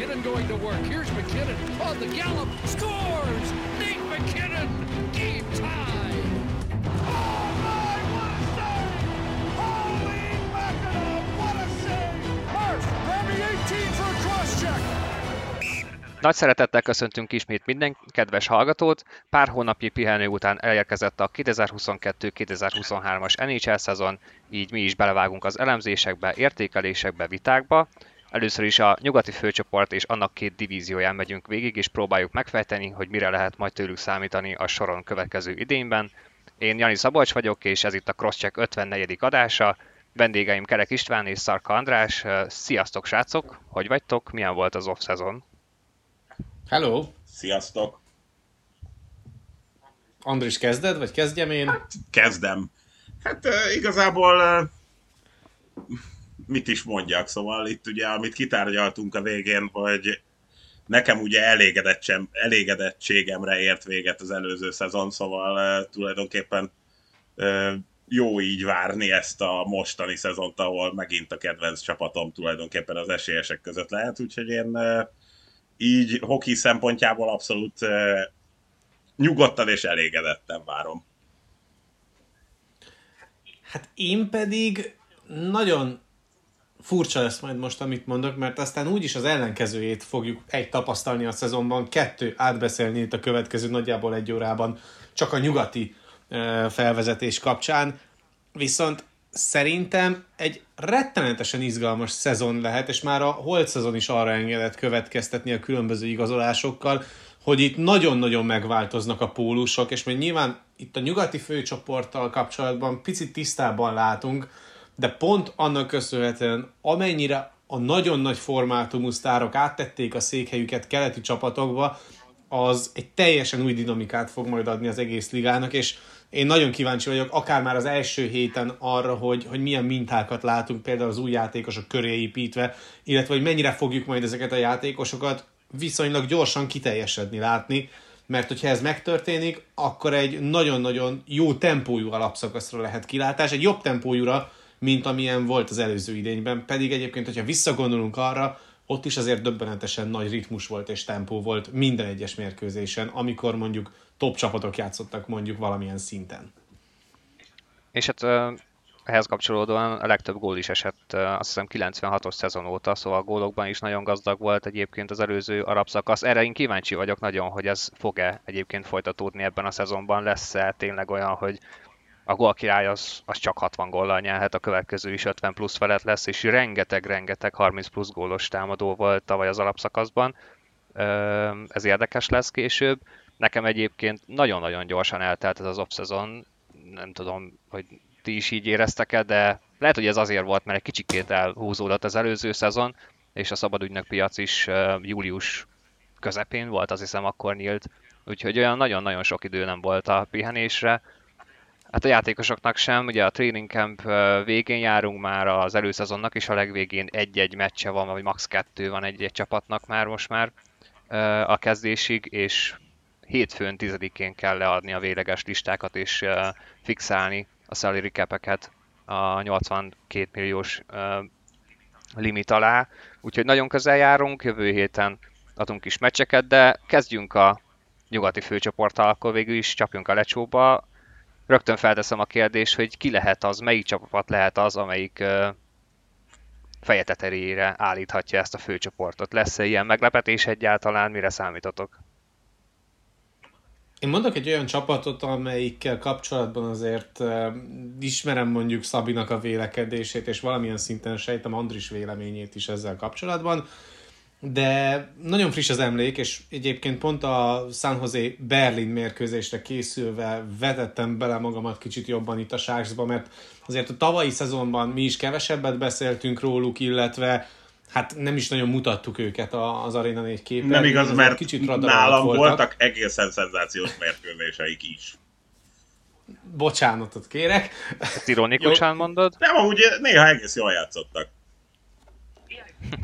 MacKinnon going to work. Here's MacKinnon on the Gallup. Scores! Nate MacKinnon! Game tie! Oh my, what a save! Holy MacKinnon, what a save! First, Remy 18 for Crosscheck! Nagy szeretettel köszöntünk ismét minden kedves hallgatót. Pár hónapi pihenő után elérkezett a 2022-2023-as NHL szezon, így mi is belevágunk az elemzésekbe, értékelésekbe, vitákba. Először is a nyugati főcsoport és annak két divízióján megyünk végig, és próbáljuk megfejteni, hogy mire lehet majd tőlük számítani a soron következő idényben. Én Jani Szabolcs vagyok, és ez itt a Crosscheck 54. adása. Vendégeim Kerek István és Szarka András. Sziasztok, srácok! Hogy vagytok? Milyen volt az off-szezon? Hello! Sziasztok! Andris, kezded, vagy kezdjem én? Hát, kezdem. Hát igazából... mit is mondjak, szóval itt ugye, amit kitárgyaltunk a végén, hogy nekem ugye elégedettségemre ért véget az előző szezon, szóval tulajdonképpen jó így várni ezt a mostani szezont, ahol megint a kedvenc csapatom tulajdonképpen az esélyesek között lehet, úgyhogy én így hoki szempontjából abszolút nyugodtan és elégedetten várom. Hát én pedig nagyon furcsa lesz majd most, amit mondok, mert aztán úgyis az ellenkezőjét fogjuk tapasztalni a szezonban, kettő átbeszélni itt a következő nagyjából egy órában, csak a nyugati felvezetés kapcsán. Viszont szerintem egy rettenetesen izgalmas szezon lehet, és már a holt szezon is arra engedett következtetni a különböző igazolásokkal, hogy itt nagyon-nagyon megváltoznak a pólusok, és még nyilván itt a nyugati főcsoporttal kapcsolatban picit tisztában látunk, de pont annak köszönhetően, amennyire a nagyon nagy formátumú sztárok áttették a székhelyüket keleti csapatokba, az egy teljesen új dinamikát fog majd adni az egész ligának, és én nagyon kíváncsi vagyok, akár már az első héten arra, hogy milyen mintákat látunk például az új játékosok köré építve, illetve hogy mennyire fogjuk majd ezeket a játékosokat viszonylag gyorsan kiteljesedni látni, mert hogyha ez megtörténik, akkor egy nagyon-nagyon jó tempójú alapszakaszra lehet kilátás, egy jobb tempójúra, mint amilyen volt az előző idényben. Pedig egyébként, hogyha visszagondolunk arra, ott is azért döbbenetesen nagy ritmus volt és tempó volt minden egyes mérkőzésen, amikor mondjuk top csapatok játszottak mondjuk valamilyen szinten. És hát ehhez kapcsolódóan a legtöbb gól is esett, azt hiszem 96-os szezon óta, szóval a gólokban is nagyon gazdag volt egyébként az előző arab szakasz. Erre én kíváncsi vagyok nagyon, hogy ez fog-e egyébként folytatódni ebben a szezonban, lesz-e tényleg olyan, hogy a gólkirály az csak 60 góllal nyelhet, a következő is 50 plusz felett lesz, és rengeteg 30 plusz gólos támadó volt tavaly az alapszakaszban. Ez érdekes lesz később. Nekem egyébként nagyon-nagyon gyorsan eltelt ez az off-szezon. Nem tudom, hogy ti is így éreztek-e, de lehet, hogy ez azért volt, mert egy kicsikét elhúzódott az előző szezon, és a szabadügynök piac is július közepén volt, azt hiszem akkor nyílt. Úgyhogy olyan nagyon-nagyon sok idő nem volt a pihenésre. Hát a játékosoknak sem, ugye a training camp végén járunk már az előszezonnak, és a legvégén egy-egy meccse van, vagy max. 2 van egy-egy csapatnak már most már a kezdésig, és hétfőn 10-én kell leadni a végleges listákat, és fixálni a salary cap-eket a 82 milliós limit alá. Úgyhogy nagyon közel járunk, jövő héten adunk is meccseket, de kezdjünk a nyugati főcsoporttal, akkor végül is csapjunk a lecsóba. Rögtön felteszem a kérdést, hogy ki lehet az, melyik csapat lehet az, amelyik feje tetejére állíthatja ezt a főcsoportot. Lesz-e ilyen meglepetés egyáltalán? Mire számítotok? Én mondok egy olyan csapatot, amelyikkel kapcsolatban azért ismerem mondjuk Szabinak a vélekedését, és valamilyen szinten sejtem Andris véleményét is ezzel kapcsolatban. De nagyon friss az emlék, és egyébként pont a San Jose Berlin mérkőzésre készülve vetettem bele magamat kicsit jobban itt a Sharksba, mert azért a tavalyi szezonban mi is kevesebbet beszéltünk róluk, illetve hát nem is nagyon mutattuk őket az Arena 4 képen. Nem igaz, mert kicsit nálam voltak egészen szenzációs mérkőzéseik is. Bocsánatot kérek. Ezt ironikusan mondod? Nem, amúgy néha egész jól játszottak.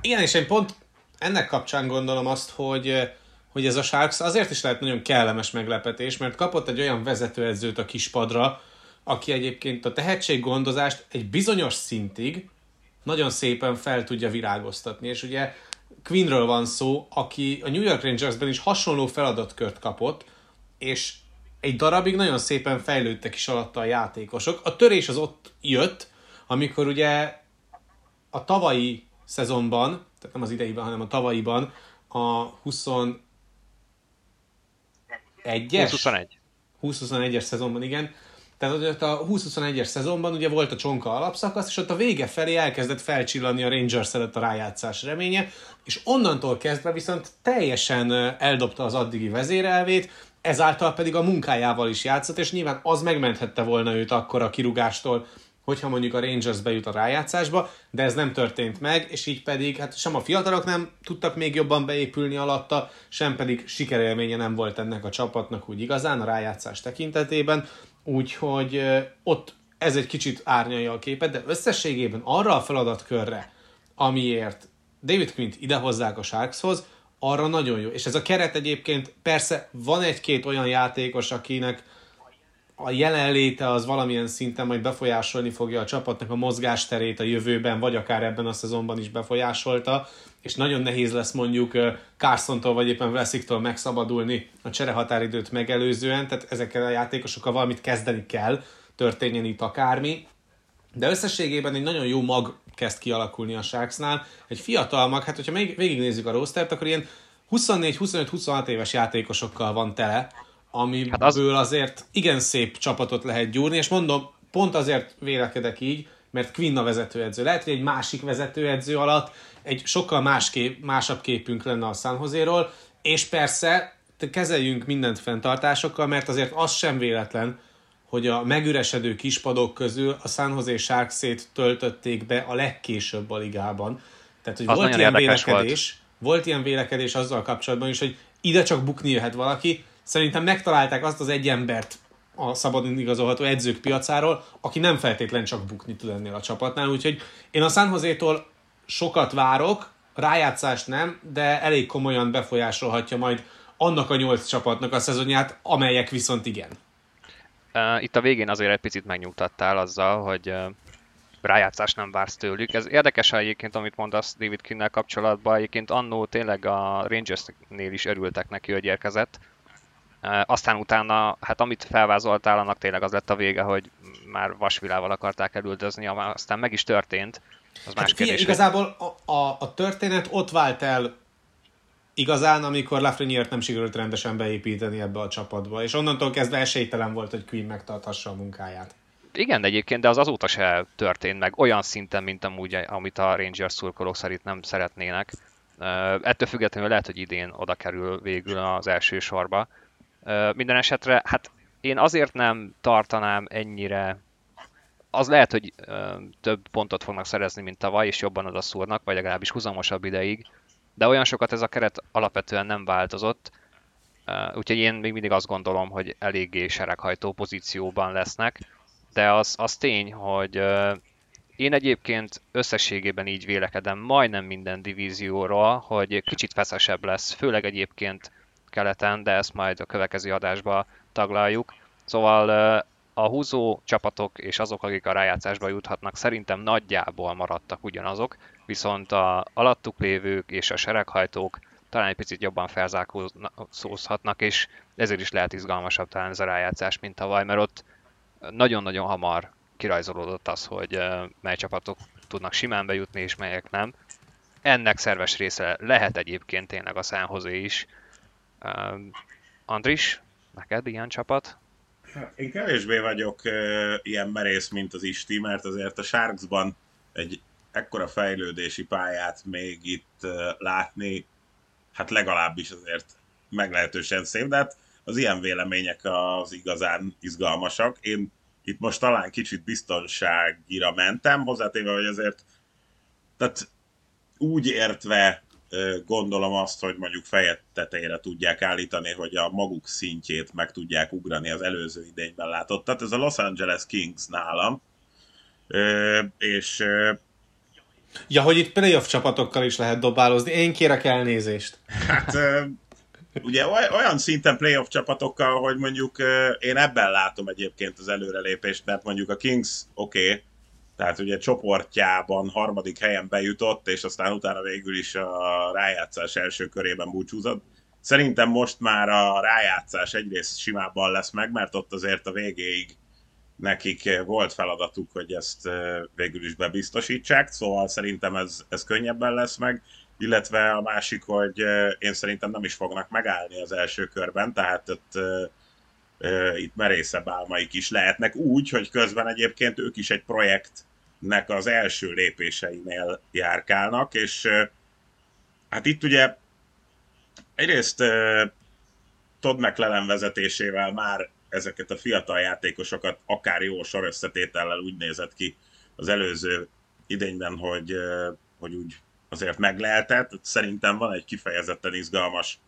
Igen, és én pont ennek kapcsán gondolom azt, hogy ez a Sharks azért is lehet nagyon kellemes meglepetés, mert kapott egy olyan vezetőedzőt a kispadra, aki egyébként a tehetséggondozást egy bizonyos szintig nagyon szépen fel tudja virágoztatni. És ugye Quinnről van szó, aki a New York Rangersben is hasonló feladatkört kapott, és egy darabig nagyon szépen fejlődtek is alatta a játékosok. A törés az ott jött, amikor ugye a tavalyi szezonban, tehát nem az ideiben, hanem a tavalyiban a 20-21-es szezonban, igen. Tehát a 20-21-es szezonban ugye volt a csonka alapszakasz, és ott a vége felé elkezdett felcsillanni a Rangers előtt a rájátszás reménye, és onnantól kezdve viszont teljesen eldobta az addigi vezérelvét, ezáltal pedig a munkájával is játszott, és nyilván az megmenthette volna őt akkor a kirúgástól, hogyha mondjuk a Rangers bejut a rájátszásba, de ez nem történt meg, és így pedig hát sem a fiatalok nem tudtak még jobban beépülni alatta, sem pedig sikerélménye nem volt ennek a csapatnak úgy igazán a rájátszás tekintetében, úgyhogy ott ez egy kicsit árnyalja a képet, de összességében arra a feladatkörre, amiért David Quint idehozzák a Sharkshoz, arra nagyon jó. És ez a keret egyébként, persze van egy-két olyan játékos, akinek a jelenléte az valamilyen szinten majd befolyásolni fogja a csapatnak a mozgásterét a jövőben, vagy akár ebben a szezonban is befolyásolta, és nagyon nehéz lesz mondjuk Carsontól vagy éppen Vesiktől megszabadulni a cserehatáridőt megelőzően, tehát ezekkel a játékosokkal valamit kezdeni kell, történjen itt akármi, de összességében egy nagyon jó mag kezd kialakulni a Sharksnál, egy fiatal mag, hát hogyha még végignézzük a rostert, akkor ilyen 24-25-26 éves játékosokkal van tele, amiből azért igen szép csapatot lehet gyúrni, és mondom, pont azért vélekedek így, mert Quinn a vezetőedző. Lehet, hogy egy másik vezetőedző alatt egy sokkal másabb képünk lenne a San Joséról, és persze kezeljünk mindent fenntartásokkal, mert azért az sem véletlen, hogy a megüresedő kispadok közül a San Jose Sharksét töltötték be a legkésőbb a ligában. Tehát, hogy volt ilyen vélekedés azzal kapcsolatban is, hogy ide csak bukni jöhet valaki. Szerintem megtalálták azt az egy embert a szabadon igazolható edzők piacáról, aki nem feltétlen csak bukni tud ennél a csapatnál, úgyhogy én a San Josétól sokat várok, rájátszást nem, de elég komolyan befolyásolhatja majd annak a 8 csapatnak a szezonját, amelyek viszont igen. Itt a végén azért egy picit megnyugtattál azzal, hogy rájátszást nem vársz tőlük. Ez érdekes egyébként, amit mondasz David Quinn-nel kapcsolatban, egyébként annó tényleg a Rangersnél is örültek neki, hogy érkezett. Aztán utána, hát amit felvázoltál, annak tényleg az lett a vége, hogy már vasvilával akarták elüldözni, aztán meg is történt. Az más kérdés. Igazából a történet ott vált el igazán, amikor Lafreniere-t nem sikerült rendesen beépíteni ebbe a csapatba, és onnantól kezdve esélytelen volt, hogy Quinn megtarthassa a munkáját. Igen, egyébként, de az azóta se történt meg olyan szinten, mint amúgy, amit a Rangers szurkolók szerint nem szeretnének. Ettől függetlenül lehet, hogy idén oda kerül végül az első sorba. Minden esetre, hát én azért nem tartanám ennyire, az lehet, hogy több pontot fognak szerezni, mint tavaly, és jobban odaszúrnak, vagy legalábbis huzamosabb ideig, de olyan sokat ez a keret alapvetően nem változott, úgyhogy én még mindig azt gondolom, hogy eléggé sereghajtó pozícióban lesznek, de az tény, hogy én egyébként összességében így vélekedem majdnem minden divízióról, hogy kicsit feszesebb lesz, főleg egyébként keleten, de ezt majd a következő adásba taglaljuk. Szóval a húzó csapatok és azok, akik a rájátszásba juthatnak, szerintem nagyjából maradtak ugyanazok, viszont a alattuk lévők és a sereghajtók talán egy picit jobban felzárkózhatnak, és ezért is lehet izgalmasabb talán ez a rájátszás, mint tavaly, mert ott nagyon-nagyon hamar kirajzolódott az, hogy mely csapatok tudnak simán bejutni, és melyek nem. Ennek szerves része lehet egyébként tényleg a San Jose is. Andris, neked ilyen csapat? Én kevésbé vagyok ilyen merész, mint az Isti, mert azért a Sharksban egy ekkora fejlődési pályát még itt látni, hát legalábbis azért meglehetősen szép, de hát az ilyen vélemények az igazán izgalmasak. Én itt most talán kicsit biztonságira mentem, hozzátéve, hogy azért tehát úgy értve gondolom azt, hogy mondjuk feje tetejére tudják állítani, hogy a maguk szintjét meg tudják ugrani az előző idényben látott. Tehát ez a Los Angeles Kings nálam. Ja, hogy itt playoff csapatokkal is lehet dobálózni. Én kérek elnézést. Hát ugye olyan szinten playoff csapatokkal, hogy mondjuk én ebben látom egyébként az előrelépést, mert mondjuk a Kings, oké, Tehát ugye csoportjában harmadik helyen bejutott, és aztán utána végül is a rájátszás első körében búcsúzott. Szerintem most már a rájátszás egyrészt simábban lesz meg, mert ott azért a végéig nekik volt feladatuk, hogy ezt végül is bebiztosítsák, szóval szerintem ez könnyebben lesz meg, illetve a másik, hogy én szerintem nem is fognak megállni az első körben, tehát itt merészebb álmaik is lehetnek úgy, hogy közben egyébként ők is egy projektnek az első lépéseinél járkálnak, és hát itt ugye egyrészt Todd McLellan vezetésével már ezeket a fiatal játékosokat akár jó sor összetétellel úgy nézett ki az előző idényben, hogy úgy azért megleltett. Szerintem van egy kifejezetten izgalmas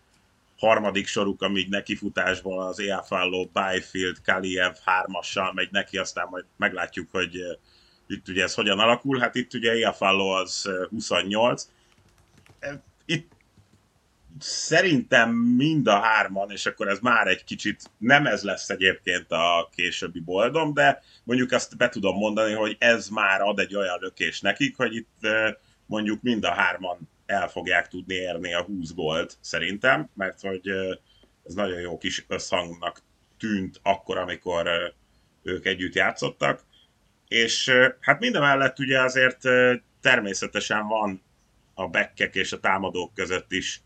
harmadik soruk, ami nekifutásból az Fallow, Byfield, Kaliev 3-assal megy neki, aztán majd meglátjuk, hogy itt ugye ez hogyan alakul. Hát itt ugye Fallow az 28. Itt szerintem mind a hárman, és akkor ez már egy kicsit, nem ez lesz egyébként a későbbi boldom, de mondjuk azt be tudom mondani, hogy ez már ad egy olyan lökés nekik, hogy itt mondjuk mind a hárman el fogják tudni érni a 20 gólt szerintem, mert hogy ez nagyon jó kis összhangnak tűnt akkor, amikor ők együtt játszottak. És hát mindemellett ugye azért természetesen van a bekkek és a támadók között is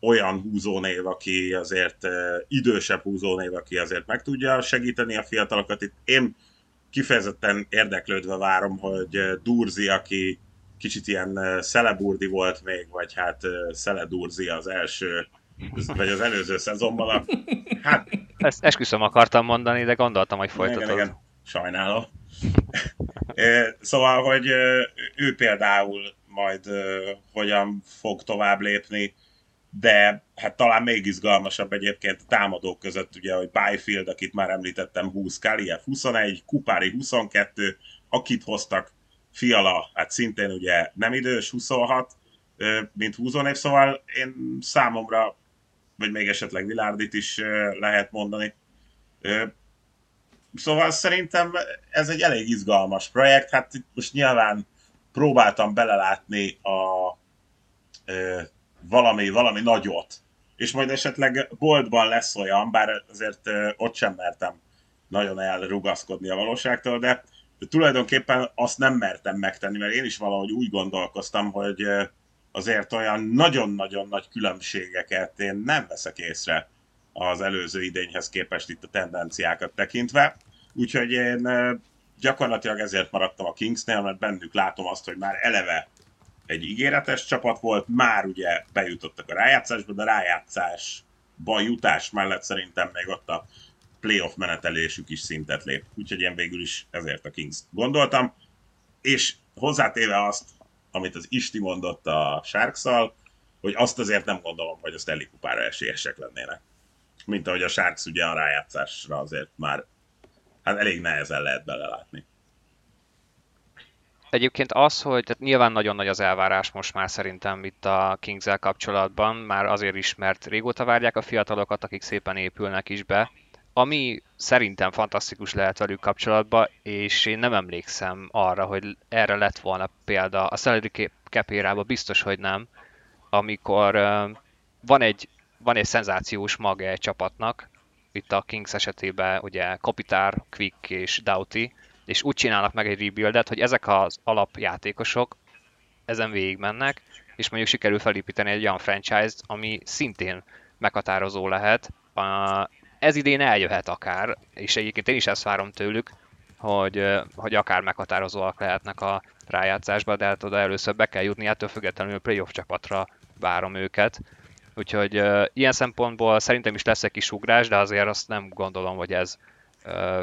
olyan húzónév, aki azért idősebb húzónév, aki azért meg tudja segíteni a fiatalokat. Itt én kifejezetten érdeklődve várom, hogy Durzi, aki kicsit ilyen szeleburdi volt még, vagy hát szeledurzi az első, vagy az előző szezonban. Hát, ezt esküszöm akartam mondani, de gondoltam, hogy folytatod. Igen, sajnálom. Szóval, hogy ő például majd hogyan fog tovább lépni, de hát talán még izgalmasabb egyébként a támadók között, ugye, hogy Byfield, akit már említettem, 20, Kaliev 21, Kupári 22, akit hoztak, Fiala, hát szintén ugye nem idős, 26, mint húzónév, szóval én számomra, vagy még esetleg Vilárdit is lehet mondani. Szóval szerintem ez egy elég izgalmas projekt, hát itt most nyilván próbáltam belelátni a valami nagyot, és majd esetleg boltban lesz olyan, bár azért ott sem mertem nagyon elrugaszkodni a valóságtól, de tulajdonképpen azt nem mertem megtenni, mert én is valahogy úgy gondolkoztam, hogy azért olyan nagyon-nagyon nagy különbségeket én nem veszek észre az előző idényhez képest itt a tendenciákat tekintve, úgyhogy én gyakorlatilag ezért maradtam a Kingsnél, mert bennük látom azt, hogy már eleve egy ígéretes csapat volt, már ugye bejutottak a rájátszásba, de a rájátszásba jutás mellett szerintem még ott a playoff menetelésük is szintet lép. Úgyhogy én végül is ezért a Kings gondoltam. És hozzátéve azt, amit az Isti mondott a Sharks-szal, hogy azt azért nem gondolom, hogy a Stanley kupára esélyesek lennének. Mint ahogy a Sharks ugye a rájátszásra azért már hát elég nehezen lehet belelátni. Egyébként az, hogy tehát nyilván nagyon nagy az elvárás most már szerintem itt a Kings-el kapcsolatban, már azért is, mert régóta várják a fiatalokat, akik szépen épülnek is be, ami szerintem fantasztikus lehet velük kapcsolatban, és én nem emlékszem arra, hogy erre lett volna példa. A salary cap érában biztos, hogy nem, amikor van egy szenzációs magja egy csapatnak, itt a Kings esetében ugye Kopitar, Quick és Doughty, és úgy csinálnak meg egy rebuildet, hogy ezek az alapjátékosok ezen végigmennek, és mondjuk sikerül felépíteni egy olyan franchise-t, ami szintén meghatározó lehet. Ez idén eljöhet akár, és egyébként én is ezt várom tőlük, hogy akár meghatározóak lehetnek a rájátszásba, de hát oda először be kell jutni, ettől függetlenül playoff csapatra várom őket. Úgyhogy ilyen szempontból szerintem is lesz egy kis ugrás, de azért azt nem gondolom, hogy ez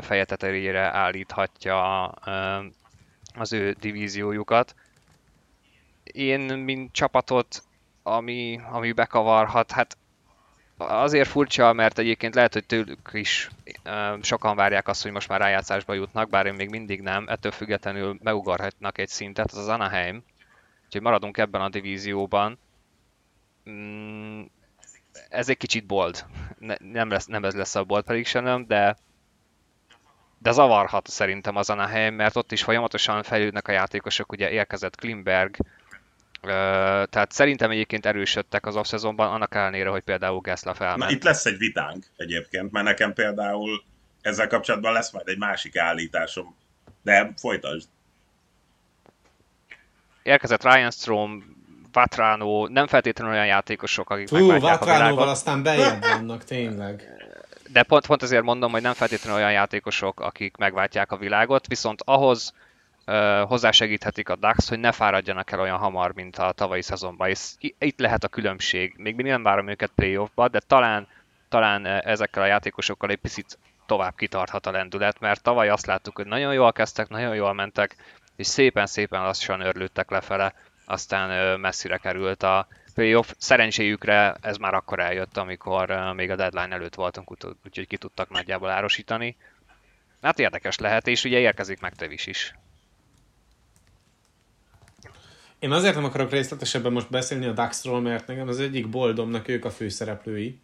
feje tetejére állíthatja az ő divíziójukat. Én, mint csapatot, ami bekavarhat, hát azért furcsa, mert egyébként lehet, hogy tőlük is sokan várják azt, hogy most már rájátszásba jutnak, bár én még mindig nem, ettől függetlenül megugorhatnak egy szintet, az az Anaheim. Úgyhogy maradunk ebben a divízióban. Ez egy kicsit bold. Nem ez lesz a bold prediction, de de zavarhat szerintem az Anaheim, mert ott is folyamatosan fejlődnek a játékosok, ugye érkezett Klimberg, tehát szerintem egyébként erősödtek az off-szezonban, annak ellenére, hogy például Gessler felment. Na itt lesz egy vitánk egyébként, mert nekem például ezzel kapcsolatban lesz majd egy másik állításom, de folytasd. Érkezett Ryan Strome, Vatrano, nem feltétlenül olyan játékosok, akik megváltják a világot. Aztán bejebb vannak, tényleg. De pont ezért mondom, hogy nem feltétlenül olyan játékosok, akik megváltják a világot, viszont ahhoz hozzásegíthetik a Ducks, hogy ne fáradjanak el olyan hamar, mint a tavalyi szezonban. És itt lehet a különbség. Még mindig nem várom őket playoffba, de talán ezekkel a játékosokkal egy picit tovább kitarthat a lendület, mert tavaly azt láttuk, hogy nagyon jól kezdtek, nagyon jól mentek, és szépen-szépen lassan örlődtek lefele, aztán messzire került a playoff. Szerencséjükre ez már akkor eljött, amikor még a deadline előtt voltunk, úgyhogy ki tudtak nagyjából árosítani. Hát érdekes lehet, és ugye érkezik meg Tevis is. Én azért nem akarok részletesebben most beszélni a Ducksról, mert nekem az egyik boldomnak ők a főszereplői.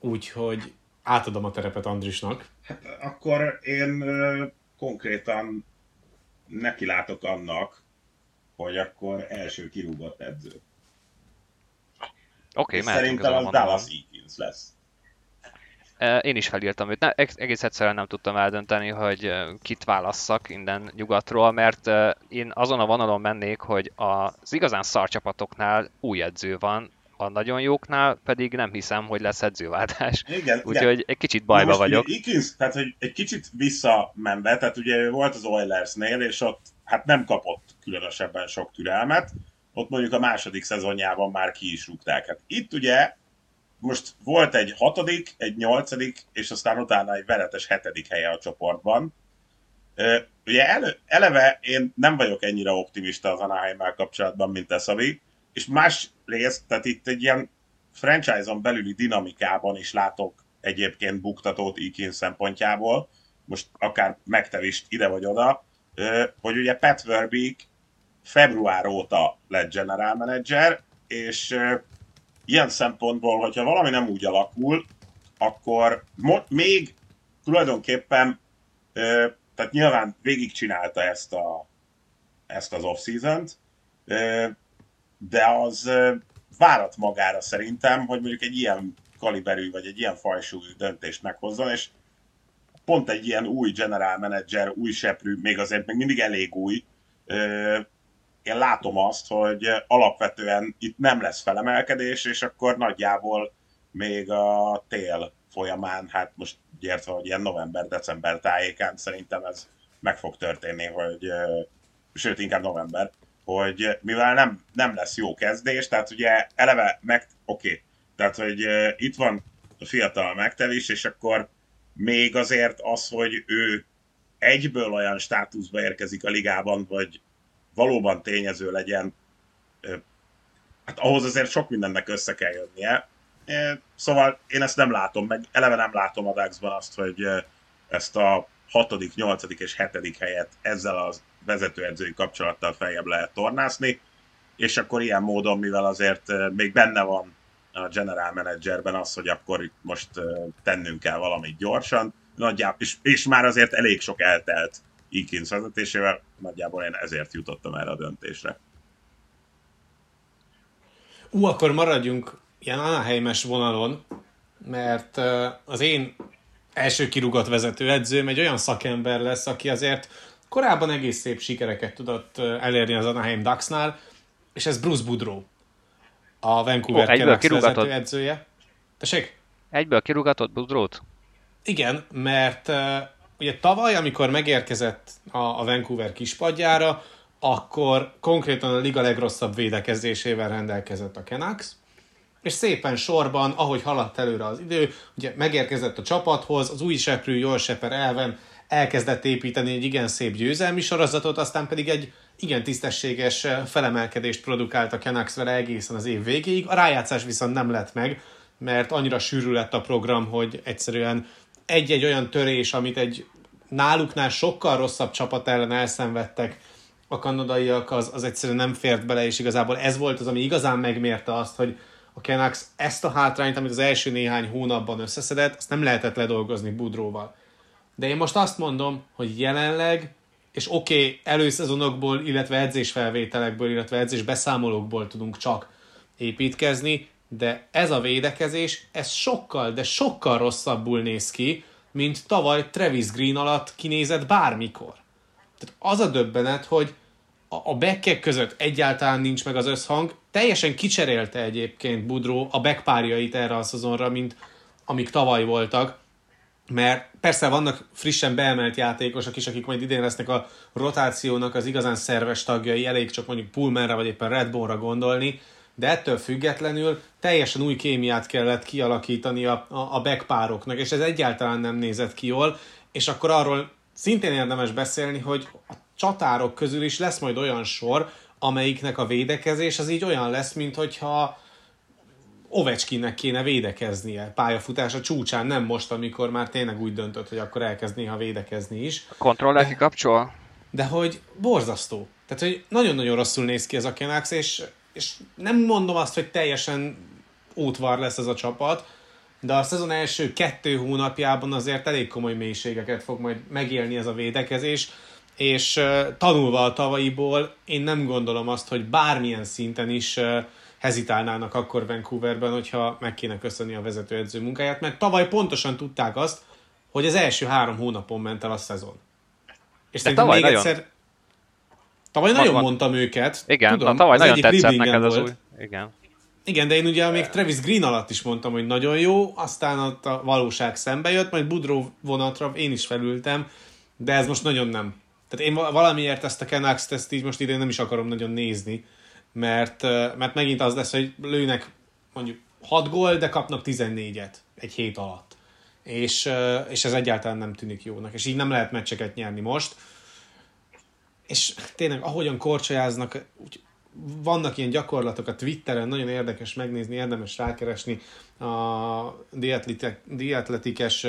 Úgyhogy átadom a terepet Andrisnak. Hát akkor én konkrétan nekilátok annak, hogy akkor első kirúgott edző. Okay, szerintem az Dallas Eakins lesz. Én is felírtam őt. Egész egyszerűen nem tudtam eldönteni, hogy kit válasszak innen nyugatról, mert én azon a vonalon mennék, hogy az igazán szar csapatoknál új edző van, a nagyon jóknál pedig nem hiszem, hogy lesz edzőváltás. Úgyhogy egy kicsit bajba vagyok. Eakins, tehát hogy egy kicsit visszamenve, tehát ugye ő volt az Oilersnél, és ott hát nem kapott különösebben sok türelmet, ott mondjuk a második szezonjában már ki is rúgták. Hát itt ugye most volt egy 6., egy 8., és aztán utána egy veretes 7. helye a csoportban. Ugye eleve én nem vagyok ennyire optimista az Anaheimmel kapcsolatban, mint te, Szabi, és másrészt, tehát itt egy ilyen franchise-on belüli dinamikában is látok egyébként buktatót Eakin szempontjából, most akár megtevist ide vagy oda, hogy ugye Pat Verbeek február óta lett general manager, és ilyen szempontból, hogyha valami nem úgy alakul, akkor még tulajdonképpen, tehát nyilván végigcsinálta ezt az off-season-t, de az várat magára szerintem, hogy mondjuk egy ilyen kaliberű, vagy egy ilyen fajsú döntést meghozzon, és pont egy ilyen új general manager, új seprű, még azért még mindig elég új, én látom azt, hogy alapvetően itt nem lesz felemelkedés, és akkor nagyjából még a tél folyamán, hát most értve, hogy ilyen november-december tájékán szerintem ez meg fog történni, hogy, sőt inkább november, hogy mivel nem lesz jó kezdés, tehát ugye eleve tehát hogy itt van a fiatal McTavish, és akkor még azért az, hogy ő egyből olyan státuszba érkezik a ligában, vagy valóban tényező legyen, hát ahhoz azért sok mindennek össze kell jönnie. Szóval én ezt nem látom, meg eleve nem látom a Ducksban azt, hogy ezt a 6., 8. és 7. helyet ezzel a vezetőedzői kapcsolattal feljebb lehet tornászni, és akkor ilyen módon, mivel azért még benne van a general managerben az, hogy akkor most tennünk kell valamit gyorsan, nagyjából, és már azért elég sok eltelt Eakins vezetésével, nagyjából én ezért jutottam erre a döntésre. Akkor maradjunk ilyen Anaheimes vonalon, mert az én első kirúgott vezetőedzőm egy olyan szakember lesz, aki azért korábban egész szép sikereket tudott elérni az Anaheim Ducksnál, és ez Bruce Boudreau, a Vancouver Canucks vezetőedzője. Tessék? Egyből kirúgatott Boudreau-t? Igen, mert ugye tavaly, amikor megérkezett a Vancouver kispadjára, akkor konkrétan a liga legrosszabb védekezésével rendelkezett a Canucks, és szépen sorban, ahogy haladt előre az idő, ugye megérkezett a csapathoz, az új seprű, jól seper elven elkezdett építeni egy igen szép győzelmi sorozatot, aztán pedig egy igen tisztességes felemelkedést produkált a Canucks vele egészen az év végéig. A rájátszás viszont nem lett meg, mert annyira sűrű lett a program, hogy egyszerűen egy-egy olyan törés, amit egy náluknál sokkal rosszabb csapat ellen elszenvedtek a kanadaiak, az egyszerűen nem fért bele, és igazából ez volt az, ami igazán megmérte azt, hogy a Canucks ezt a hátrányt, amit az első néhány hónapban összeszedett, azt nem lehetett ledolgozni Boudreauval. De én most azt mondom, hogy jelenleg, és oké, előszezonokból, illetve edzésfelvételekből, illetve edzésbeszámolókból tudunk csak építkezni, de ez a védekezés, ez sokkal, de sokkal rosszabbul néz ki, mint tavaly Travis Green alatt kinézett bármikor. Tehát az a döbbenet, hogy a backek között egyáltalán nincs meg az összhang, teljesen kicserélte egyébként Boudreau a back párjait erre a szezonra, mint amik tavaly voltak, mert persze vannak frissen beemelt játékosok is, akik majd idén lesznek a rotációnak az igazán szerves tagjai, elég csak mondjuk Pullmanra vagy éppen Redbone-ra gondolni, de ettől függetlenül teljesen új kémiát kellett kialakítani a backpároknak, és ez egyáltalán nem nézett ki jól, és akkor arról szintén érdemes beszélni, hogy a csatárok közül is lesz majd olyan sor, amelyiknek a védekezés az így olyan lesz, mint hogyha Ovechkinnek kéne védekeznie pályafutása csúcsán, nem most, amikor már tényleg úgy döntött, hogy akkor elkezd néha védekezni is. A kontroller kikapcsol? De hogy borzasztó. Tehát, hogy nagyon-nagyon rosszul néz ki ez a Canucks, és nem mondom azt, hogy teljesen útvar lesz ez a csapat, de a szezon első 2 hónapjában azért elég komoly mélységeket fog majd megélni ez a védekezés, és tanulva a tavalyiból én nem gondolom azt, hogy bármilyen szinten is hezitálnának akkor Vancouverben, hogyha meg kéne köszönni a vezetőedző munkáját, mert tavaly pontosan tudták azt, hogy az első 3 hónapon ment el a szezon. És de tavaly még nagyon. Egyszer... Tavaly most nagyon van. Mondtam őket. Igen, tudom, tavaly nagyon tetszett neked az új. Igen. Igen, de én ugye még Travis Green alatt is mondtam, hogy nagyon jó, aztán a valóság szembe jött, majd Boudreau vonatra én is felültem, de ez most nagyon nem. Tehát én valamiért ezt a Canucks ezt így most idén nem is akarom nagyon nézni, mert megint az lesz, hogy lőnek mondjuk 6 gól, de kapnak 14-et egy hét alatt. És ez egyáltalán nem tűnik jónak, és így nem lehet meccseket nyerni most. És tényleg, ahogyan korcsolyáznak, úgy, vannak ilyen gyakorlatok a Twitteren, nagyon érdekes megnézni, érdemes rákeresni, a diatletikes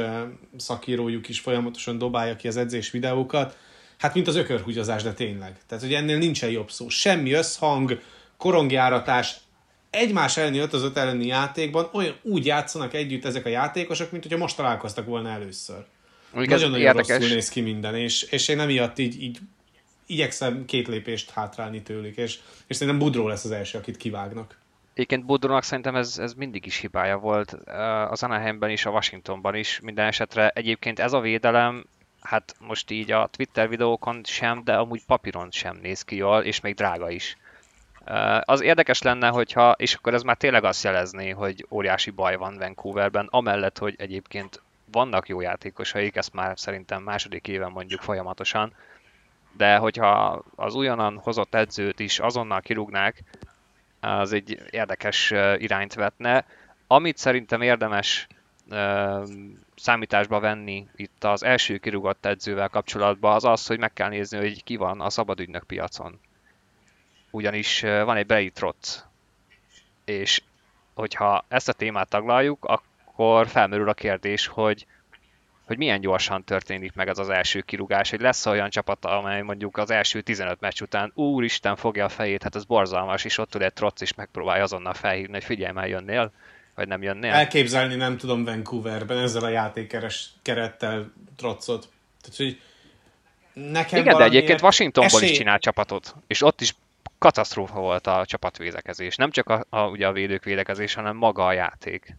szakírójuk is folyamatosan dobálja ki az edzés videókat, hát mint az ökörhúgyazás, de tényleg. Tehát, hogy ennél nincsen jobb szó. Semmi összhang, korongjáratás, egymás elleni 5-5 elleni játékban olyan úgy játszanak együtt ezek a játékosok, mint hogyha most találkoztak volna először. Nagyon-nagyon rosszul néz ki minden, és én emiatt így igyekszem 2 lépést hátrálni tőlük, és szerintem Boudreau lesz az első, akit kivágnak. Egyébként Boudreaunak szerintem ez mindig is hibája volt, az Anaheimben is, a Washingtonban is, minden esetre egyébként ez a védelem, hát most így a Twitter videókon sem, de amúgy papíron sem néz ki jól, és még drága is. Az érdekes lenne, hogyha, és akkor ez már tényleg azt jelezné, hogy óriási baj van Vancouverben, amellett, hogy egyébként vannak jó játékosaik, ezt már szerintem második éven mondjuk folyamatosan, de hogyha az újonnan hozott edzőt is azonnal kirúgnák, az egy érdekes irányt vetne. Amit szerintem érdemes számításba venni itt az első kirúgott edzővel kapcsolatban, az az, hogy meg kell nézni, hogy ki van a szabadügynök piacon. Ugyanis van egy Barry Trotz, és hogyha ezt a témát taglaljuk, akkor felmerül a kérdés, hogy milyen gyorsan történik meg ez az első kirúgás, hogy lesz olyan csapat, amely mondjuk az első 15 meccs után úristen fogja a fejét, hát ez borzalmas, és ott tud egy Trotz is megpróbálja azonnal felhívni, hogy figyelj már, jönnél, vagy nem jönnél. Elképzelni nem tudom Vancouverben ezzel a játékeres kerettel Trotzot. Tehát, hogy nekem igen, de egyébként Washingtonból is csinált csapatot, és ott is katasztrófa volt a csapatvédekezés. Nem csak ugye a védők védekezés, hanem maga a játék.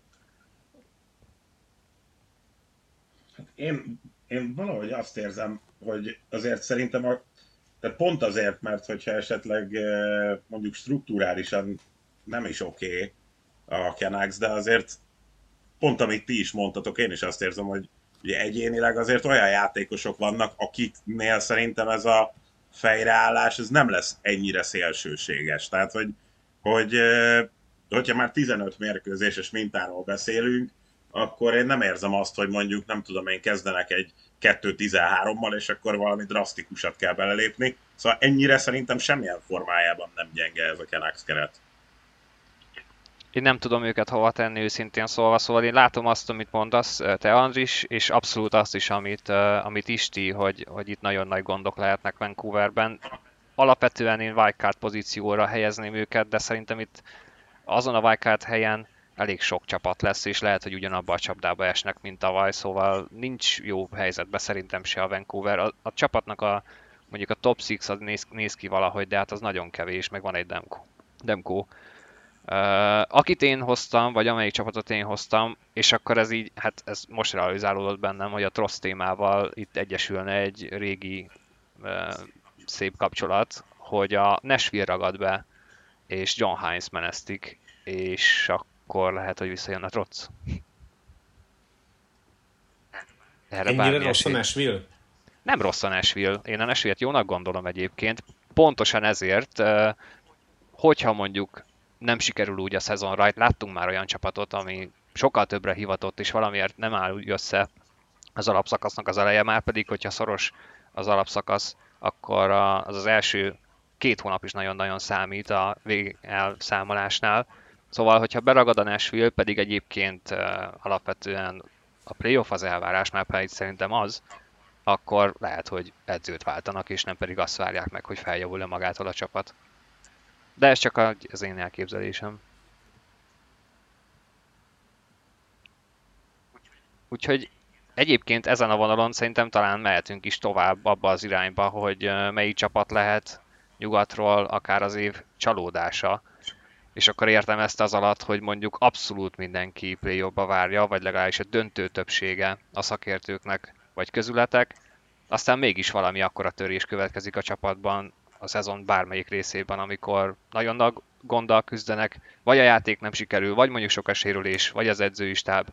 Én valahogy azt érzem, hogy azért szerintem, pont azért, mert hogyha esetleg mondjuk strukturálisan nem is oké a Canucks, de azért pont amit ti is mondtatok, én is azt érzem, hogy ugye egyénileg azért olyan játékosok vannak, akiknél szerintem ez a fejreállás ez nem lesz ennyire szélsőséges. Tehát, hogy hogyha már 15 mérkőzéses mintáról beszélünk, akkor én nem érzem azt, hogy mondjuk, nem tudom én, kezdenek egy 2-13-mal, és akkor valami drasztikusat kell belelépni. Szóval ennyire szerintem semmilyen formájában nem gyenge ez a Canucks keret. Én nem tudom őket hova tenni őszintén szólva, szóval én látom azt, amit mondasz te, Andris, és abszolút azt is, amit Isti, hogy itt nagyon nagy gondok lehetnek Vancouverben. Alapvetően én wildcard pozícióra helyezném őket, de szerintem itt azon a wildcard helyen elég sok csapat lesz, és lehet, hogy ugyanabba a csapdába esnek, mint tavaly, szóval nincs jó helyzetben szerintem se a Vancouver. A csapatnak a, mondjuk a top 6 az néz ki valahogy, de hát az nagyon kevés, meg van egy Demko. Akit én hoztam, vagy amelyik csapatot én hoztam, és akkor ez így, hát ez most realizálódott bennem, hogy a Tross témával itt egyesülne egy régi szép kapcsolat, hogy a Nashville ragad be, és John Hines menesztik, és akkor lehet, hogy visszajön a Tross. Ennyire rossz a Nashville? Nem rossz a Nashville. Én a Nashville-t jónak gondolom egyébként. Pontosan ezért, hogyha mondjuk nem sikerül úgy a szezon rajt, láttunk már olyan csapatot, ami sokkal többre hivatott, és valamiért nem áll úgy össze az alapszakasznak az eleje, már pedig, hogyha szoros az alapszakasz, akkor az első 2 hónap is nagyon-nagyon számít a végelszámolásnál. Szóval, hogyha beragad a Nashville, pedig egyébként alapvetően a playoff az elvárás, már pedig szerintem az, akkor lehet, hogy edzőt váltanak, és nem pedig azt várják meg, hogy feljavul-e magától a csapat. De ez csak az én elképzelésem. Úgyhogy egyébként ezen a vonalon szerintem talán mehetünk is tovább abba az irányba, hogy melyik csapat lehet nyugatról akár az év csalódása. És akkor értem ezt az alatt, hogy mondjuk abszolút mindenki playoffba várja, vagy legalábbis a döntő többsége a szakértőknek vagy közületek. Aztán mégis valami akkora törés következik a csapatban, a szezon bármelyik részében, amikor nagyon nagy gonddal küzdenek, vagy a játék nem sikerül, vagy mondjuk sok a sérülés, vagy az edzői stáb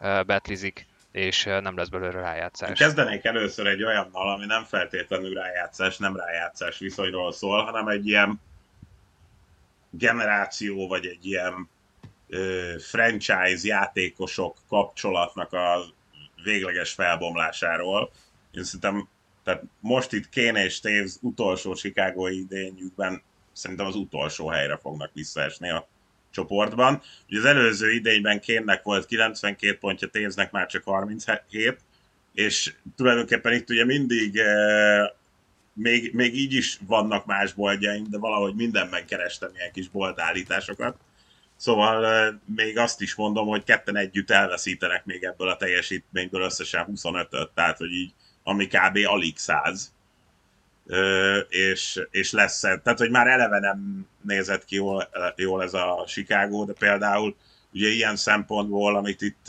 betlizik, és nem lesz belőle rájátszás. Kezdenék először egy olyannal, ami nem feltétlenül rájátszás, nem rájátszás viszonyról szól, hanem egy ilyen generáció, vagy egy ilyen franchise játékosok kapcsolatnak a végleges felbomlásáról. Én szerintem tehát most itt Kane és Taves utolsó Chicago-i idényükben szerintem az utolsó helyre fognak visszaesni a csoportban. Ugye az előző idényben Kane-nek volt 92 pontja, Tavesnek már csak 37, és tulajdonképpen itt ugye mindig, még így is vannak más boltjaink, de valahogy mindenben kerestem ilyen kis boltállításokat. Szóval még azt is mondom, hogy ketten együtt elveszítenek még ebből a teljesítményből összesen 25-öt, tehát hogy így ami kb. Alig 100, és lesz, tehát hogy már eleve nem nézett ki jól ez a Chicago, de például ugye ilyen szempontból, amit itt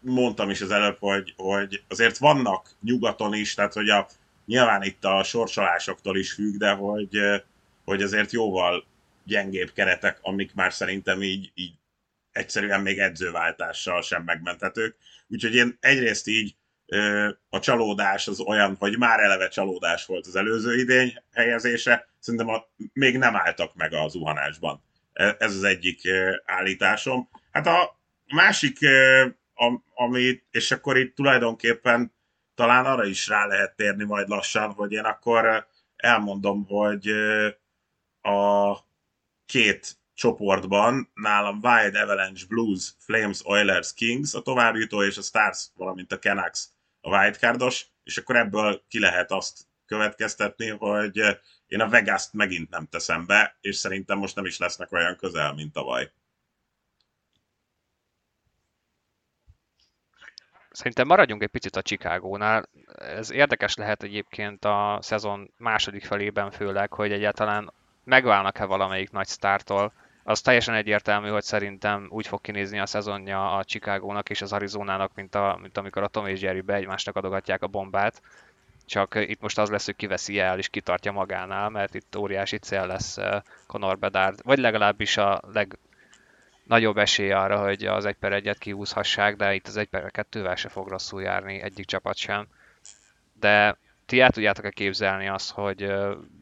mondtam is az előbb, hogy azért vannak nyugaton is, tehát hogy nyilván itt a sorsolásoktól is függ, de hogy azért jóval gyengébb keretek, amik már szerintem így egyszerűen még edzőváltással sem megmenthetők. Úgyhogy én egyrészt így a csalódás az olyan, hogy már eleve csalódás volt az előző idény helyezése, szerintem még nem álltak meg a zuhanásban. Ez az egyik állításom. Hát a másik, ami, és akkor itt tulajdonképpen talán arra is rá lehet térni majd lassan, hogy én akkor elmondom, hogy a 2 csoportban nálam Wild, Avalanche, Blues, Flames, Oilers, Kings a továbbjutó, és a Stars, valamint a Canucks a wildcardos, és akkor ebből ki lehet azt következtetni, hogy én a Vegast megint nem teszem be, és szerintem most nem is lesznek olyan közel, mint tavaly. Szerintem maradjunk egy picit a Chicagónál. Ez érdekes lehet egyébként a szezon második felében főleg, hogy egyáltalán megválnak-e valamelyik nagy sztártól. Az teljesen egyértelmű, hogy szerintem úgy fog kinézni a szezonja a Chicagónak és az Arizonának, mint amikor a Tom és Jerrybe egymásnak adogatják a bombát. Csak itt most az lesz, hogy kiveszi el és kitartja magánál, mert itt óriási cél lesz Connor Bedard, vagy legalábbis a legnagyobb esély arra, hogy az 1-1-et kihúzhassák, de itt az 1-2-vel se fog rosszul járni, egyik csapat sem. De ti el tudjátok-e képzelni azt, hogy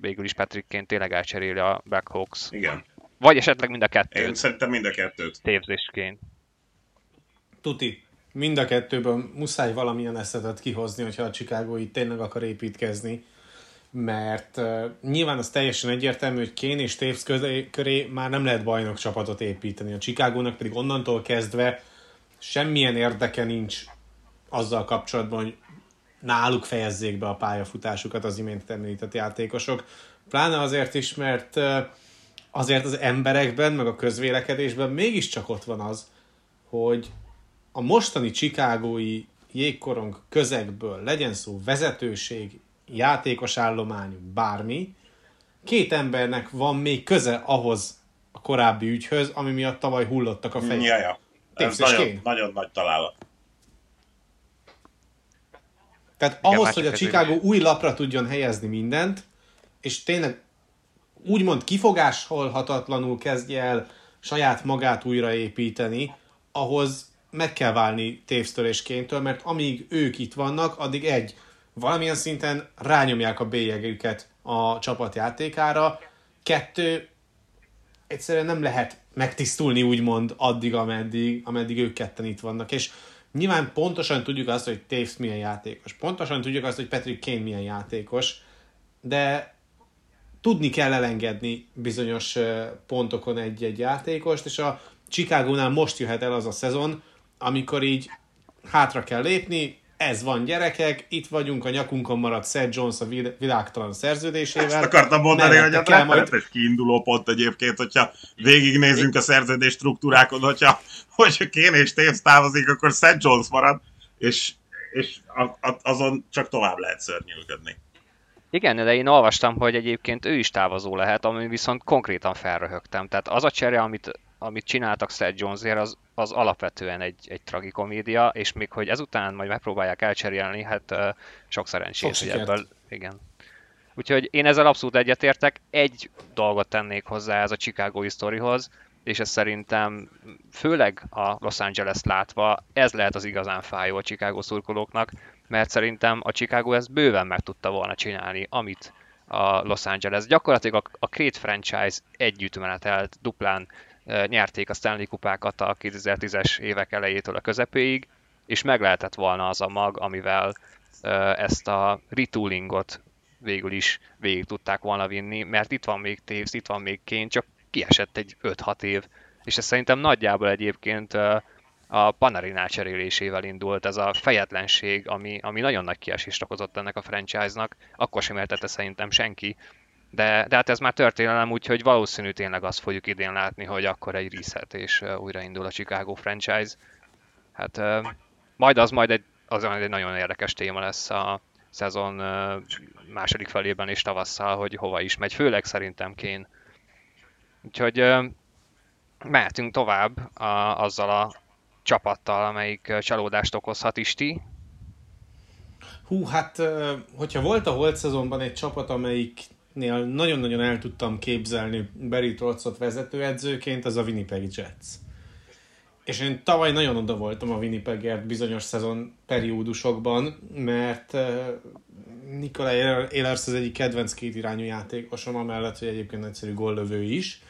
végül is Patrick Kane tényleg elcseréli a Blackhawks? Igen. Vagy esetleg mind a kettőt? Én szerintem mind a kettőt. Tévzésként. Tuti, mind a kettőből muszáj valamilyen eszetet kihozni, hogyha a Chicago itt tényleg akar építkezni, mert nyilván az teljesen egyértelmű, hogy Kane és Taves köré már nem lehet bajnok csapatot építeni. A Chicagónak pedig onnantól kezdve semmilyen érdeke nincs azzal kapcsolatban, hogy náluk fejezzék be a pályafutásukat az imént említett játékosok. Pláne azért is, mert azért az emberekben, meg a közvélekedésben mégiscsak ott van az, hogy a mostani chicagói jégkorong közegből, legyen szó vezetőség, játékos állomány, bármi, két embernek van még köze ahhoz a korábbi ügyhöz, ami miatt tavaly hullottak a fejük. Jaja, ez nagyon, nagyon nagy találat. Tehát igen, ahhoz, hogy a Chicago új lapra tudjon helyezni mindent, és tényleg úgymond kifogásolhatatlanul kezdje el saját magát újraépíteni, ahhoz meg kell válni tévsztöréskéntől, mert amíg ők itt vannak, addig valamilyen szinten rányomják a bélyegüket a csapatjátékára, kettő, egyszerűen nem lehet megtisztulni úgymond addig, ameddig ők ketten itt vannak, és nyilván pontosan tudjuk azt, hogy Taves milyen játékos, pontosan tudjuk azt, hogy Patrick Kane milyen játékos, de tudni kell elengedni bizonyos pontokon egy-egy játékost, és a Chicagónál most jöhet el az a szezon, amikor így hátra kell lépni, ez van gyerekek, itt vagyunk, a nyakunkon maradt Seth Jones a világtalan szerződésével. Ezt akartam mondani, hogy a lehetes kiinduló pont egyébként, hogyha végignézünk a szerződés struktúrákon, hogyha Kane és Taves távozik, akkor Seth Jones marad, és azon csak tovább lehet szörnyűködni. Igen, de én olvastam, hogy egyébként ő is távozó lehet, ami viszont konkrétan felröhögtem. Tehát az a csere, amit csináltak Seth Jonesért, az alapvetően egy tragikomédia, és még hogy ezután majd megpróbálják elcserélni, hát sok szerencsés, hogy ebből, igen. Úgyhogy én ezzel abszolút egyetértek, egy dolgot tennék hozzá ez a Chicago sztorihoz, és ez szerintem főleg a Los Angeles-t látva, ez lehet az igazán fájó a Chicago szurkolóknak, mert szerintem a Chicago ezt bőven meg tudta volna csinálni, amit a Los Angeles. Gyakorlatilag a két franchise együtt menetelt duplán, nyerték a Stanley kupákat a 2010-es évek elejétől a közepéig, és meg lehetett volna az a mag, amivel ezt a retoolingot végül is végig tudták volna vinni, mert itt van még Taves, itt van még Kane, csak kiesett egy 5-6 év, és ez szerintem nagyjából egyébként a Panarinál cserélésével indult ez a fejetlenség, ami nagyon nagy kiesést okozott ennek a franchise-nak, akkor sem értette szerintem senki, De hát ez már történelem, úgyhogy valószínű tényleg azt fogjuk idén látni, hogy akkor egy reset és újraindul a Chicago franchise. Hát majd egy nagyon érdekes téma lesz a szezon második felében és tavasszal, hogy hova is megy, főleg szerintem Kane. Úgyhogy mehetünk tovább azzal a csapattal, amelyik csalódást okozhat, Isti. Hú, hát hogyha volt a holt szezonban egy csapat, amelyik nagyon-nagyon el tudtam képzelni Barry Trotzot vezetőedzőként, az a Winnipeg Jets. És én tavaly nagyon oda voltam a Winnipegért bizonyos szezon periódusokban, mert Nikolaj Ehlers az egyik kedvenc kétirányú játékosom, amellett, hogy egyébként nagyszerű góllövő is.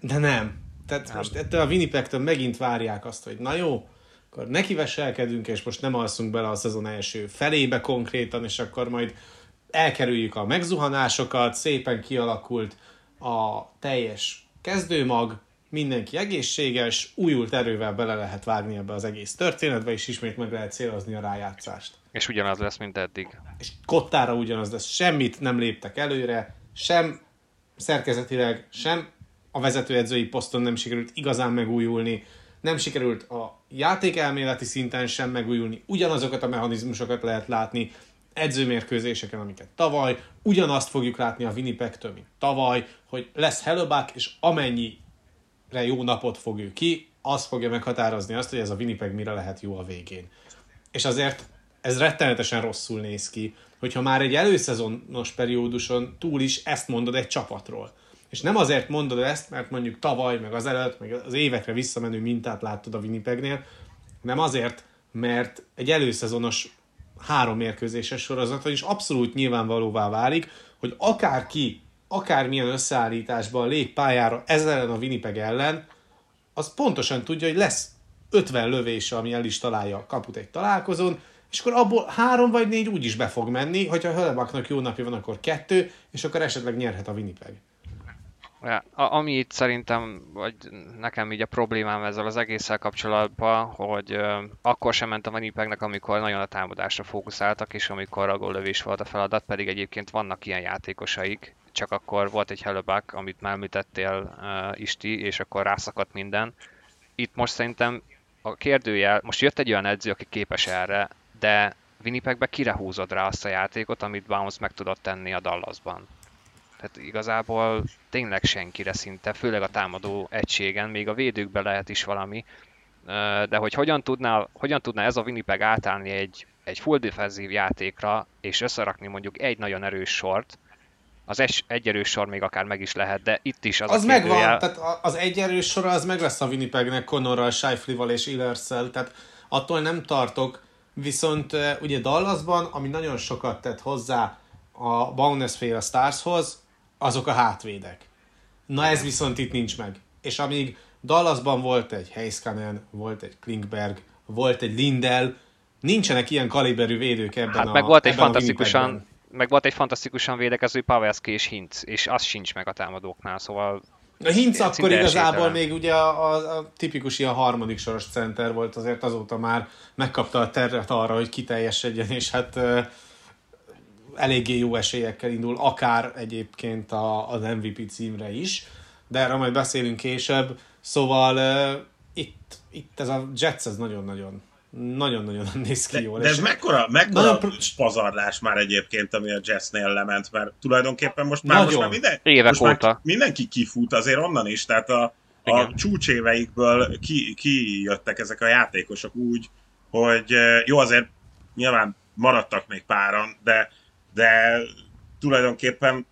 De nem. Tehát most ettől a Winnipegtől megint várják azt, hogy na jó, akkor nekiveselkedünk, és most nem alszunk bele a szezon első felébe konkrétan, és akkor majd elkerüljük a megzuhanásokat, szépen kialakult a teljes kezdőmag, mindenki egészséges, újult erővel bele lehet vágni ebbe az egész történetbe, és ismét meg lehet célozni a rájátszást. És ugyanaz lesz, mint eddig. És kottára ugyanaz lesz. Semmit nem léptek előre, sem szerkezetileg, sem a vezetőedzői poszton nem sikerült igazán megújulni, nem sikerült a játékelméleti szinten sem megújulni, ugyanazokat a mechanizmusokat lehet látni, edzőmérkőzéseken, amiket tavaly, ugyanazt fogjuk látni a Winnipegtől, mint tavaly, hogy lesz helloback, és amennyire jó napot fog ő ki, az fogja meghatározni azt, hogy ez a Winnipeg mire lehet jó a végén. És azért ez rettenetesen rosszul néz ki, hogyha már egy előszezonos perióduson túl is ezt mondod egy csapatról. És nem azért mondod ezt, mert mondjuk tavaly, meg azelőtt, meg az évekre visszamenő mintát láttad a Winnipegnél, nem azért, mert egy előszezonos 3 mérkőzéses sorozaton is abszolút nyilvánvalóvá válik, hogy akárki, akármilyen összeállításban lép pályára ez ellen a Winnipeg ellen, az pontosan tudja, hogy lesz 50 lövése, ami el is találja a kaput egy találkozón, és akkor abból 3 vagy 4 úgy is be fog menni, hogyha a Höllebucknak jó napja van, akkor 2, és akkor esetleg nyerhet a Winnipeg. Ja, ami itt szerintem, vagy nekem így a problémám ezzel az egésszel kapcsolatban, hogy akkor sem ment a Winnipegnek, amikor nagyon a támadásra fókuszáltak, és amikor a góllövés volt a feladat, pedig egyébként vannak ilyen játékosaik, csak akkor volt egy Hello Back, amit már említettél, Isti, és akkor rászakadt minden. Itt most szerintem a kérdőjel, most jött egy olyan edző, aki képes erre, de Winnipegbe kire húzod rá azt a játékot, amit Bounce meg tudott tenni a Dallasban? Tehát igazából tényleg senkire szinte, főleg a támadó egységen, még a védőkben lehet is valami, de hogy hogyan tudná ez a Winnipeg átállni egy full defensív játékra, és összerakni mondjuk egy nagyon erős sort, az egy erős sor még akár meg is lehet, de itt is az a kérdőjel... megvan, tehát az egy erős sora az meg lesz a Winnipegnek Connorral, Scheiflival és Ehlerszel, tehát attól nem tartok, viszont ugye Dallasban, ami nagyon sokat tett hozzá a Bounce-féle Starshoz, azok a hátvédek. Na ez viszont itt nincs meg. És amíg Dallasban volt egy Heiskanen, volt egy Klingberg, volt egy Lindell, nincsenek ilyen kaliberű védők ebben hát a meg volt egy fantasztikusan, védekező Pavelski és Hintz, és az sincs meg a támadóknál, szóval... A Hintz akkor igazából még ugye a tipikus ilyen harmadik soros center volt, azért azóta már megkapta a terret arra, hogy kiteljesedjen, és hát... eléggé jó esélyekkel indul, akár egyébként az MVP címre is, de erről majd beszélünk később. Szóval itt ez a Jets, ez nagyon-nagyon néz ki jól. De ez mekkora pazarlás már egyébként, ami a Jetsnél lement, mert tulajdonképpen most már mindenki kifut azért onnan is, tehát a csúcséveikből kijöttek ezek a játékosok úgy, hogy jó, azért nyilván maradtak még páran, de tulajdonképpen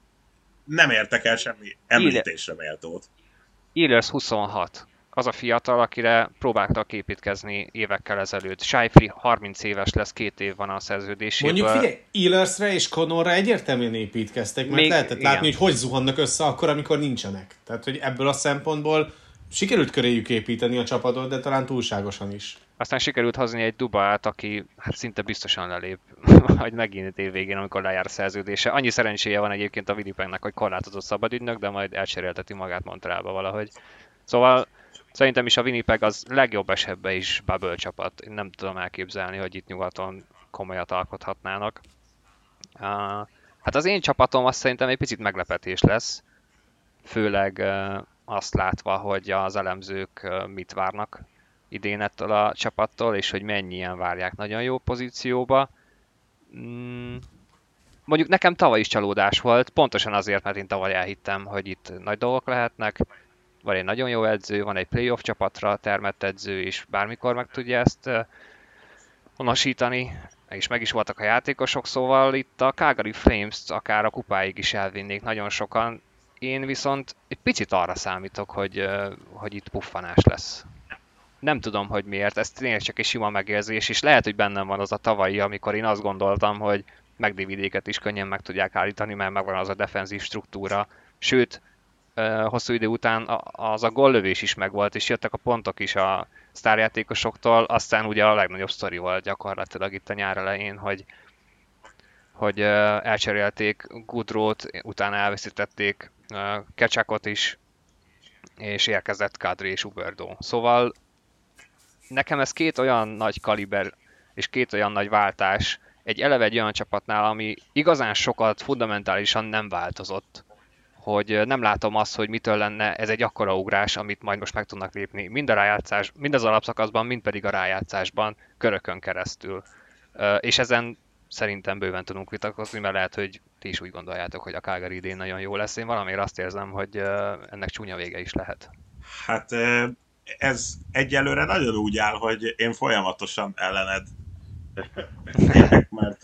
nem értek el semmi említésre méltót. Ehlers 26. Az a fiatal, akire próbáltak építkezni évekkel ezelőtt. Scheifele 30 éves lesz, 2 év van a szerződéséből. Mondjuk figyelj, Ehlersre és Connorra egyértelműen építkeztek, mert még lehetett látni, hogy zuhannak össze akkor, amikor nincsenek. Tehát, hogy ebből a szempontból sikerült köréjük építeni a csapatot, de talán túlságosan is. Aztán sikerült hozni egy Dubát, aki hát szinte biztosan lelép, hogy megint évvégén, amikor lejár a szerződése. Annyi szerencséje van egyébként a Winnipegnek, hogy korlátozott szabadügynök, de majd elcserélteti magát Montrealba valahogy. Szóval szerintem is a Winnipeg az legjobb esetben is bubble csapat. Én nem tudom elképzelni, hogy itt nyugaton komolyat alkothatnának. Hát az én csapatom azt szerintem egy picit meglepetés lesz, főleg azt látva, hogy az elemzők mit várnak idén ettől a csapattól, és hogy mennyien várják nagyon jó pozícióba. Mondjuk nekem tavaly is csalódás volt, pontosan azért, mert én tavaly elhittem, hogy itt nagy dolgok lehetnek, van egy nagyon jó edző, van egy playoff csapatra termett edző, és bármikor meg tudja ezt honosítani, és meg is voltak a játékosok, szóval itt a Calgary Flames-t akár a kupáig is elvinnék nagyon sokan, én viszont egy picit arra számítok, hogy itt puffanás lesz. Nem tudom, hogy miért, ez tényleg csak egy sima megérzés, és lehet, hogy bennem van az a tavalyi, amikor én azt gondoltam, hogy McDavidéket is könnyen meg tudják állítani, mert megvan az a defenzív struktúra. Sőt, hosszú idő után az a góllövés is megvolt, és jöttek a pontok is a sztárjátékosoktól, aztán ugye a legnagyobb sztori volt gyakorlatilag itt a nyár elején, hogy elcserélték Goodrow-t, utána elveszítették Kechukot is, és érkezett Kádri és Uberdó. Szóval nekem ez két olyan nagy kaliber és két olyan nagy váltás egy olyan csapatnál, ami igazán sokat fundamentálisan nem változott, hogy nem látom azt, hogy mitől lenne ez egy akkora ugrás, amit majd most meg tudnak lépni mind az alapszakaszban, mind pedig a rájátszásban körökön keresztül. És ezen szerintem bőven tudunk vitatkozni, mert lehet, hogy ti is úgy gondoljátok, hogy a Calgary idén nagyon jó lesz. Én valamiért azt érzem, hogy ennek csúnya vége is lehet. Hát ez egyelőre nagyon úgy áll, hogy én folyamatosan ellened értek, mert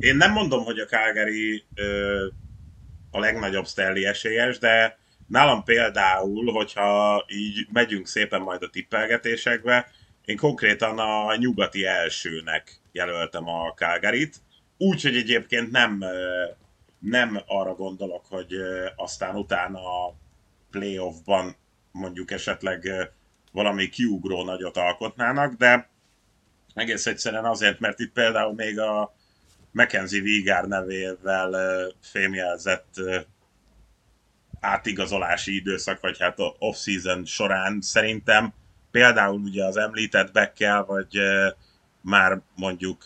én nem mondom, hogy a Calgary a legnagyobb szterli esélyes, de nálam például, hogyha így megyünk szépen majd a tippelgetésekbe, én konkrétan a nyugati elsőnek jelöltem a Calgaryt, úgyhogy egyébként nem arra gondolok, hogy aztán utána a playoffban mondjuk esetleg valami kiugró nagyot alkotnának, de egész egyszerűen azért, mert itt például még a Mackenzie Weegar nevével fémjelzett átigazolási időszak, vagy hát off-season során szerintem például ugye az említett Beckkel, vagy már mondjuk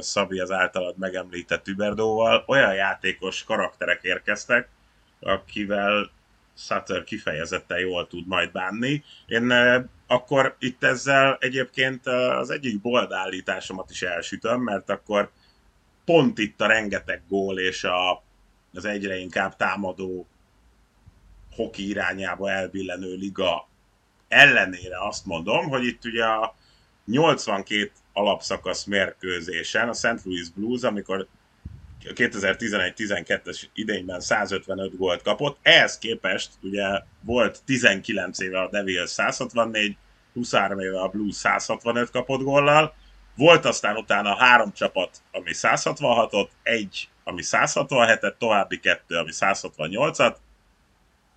Szabi az általad megemlített Uberdóval, olyan játékos karakterek érkeztek, akivel Sutter kifejezetten jól tud majd bánni. Én akkor itt ezzel egyébként az egyik bold állításomat is elsütöm, mert akkor pont itt a rengeteg gól és az egyre inkább támadó hoki irányába elbillenő liga ellenére azt mondom, hogy itt ugye a 82 alapszakasz mérkőzésen a St. Louis Blues, amikor 2011-12-es idényben 155 gólt kapott, ehhez képest ugye volt 19 éve a Devils 164, 23 éve a Blues 165 kapott góllal, volt aztán utána 3 csapat, ami 166-ot, 1, ami 167-et, további 2, ami 168-at,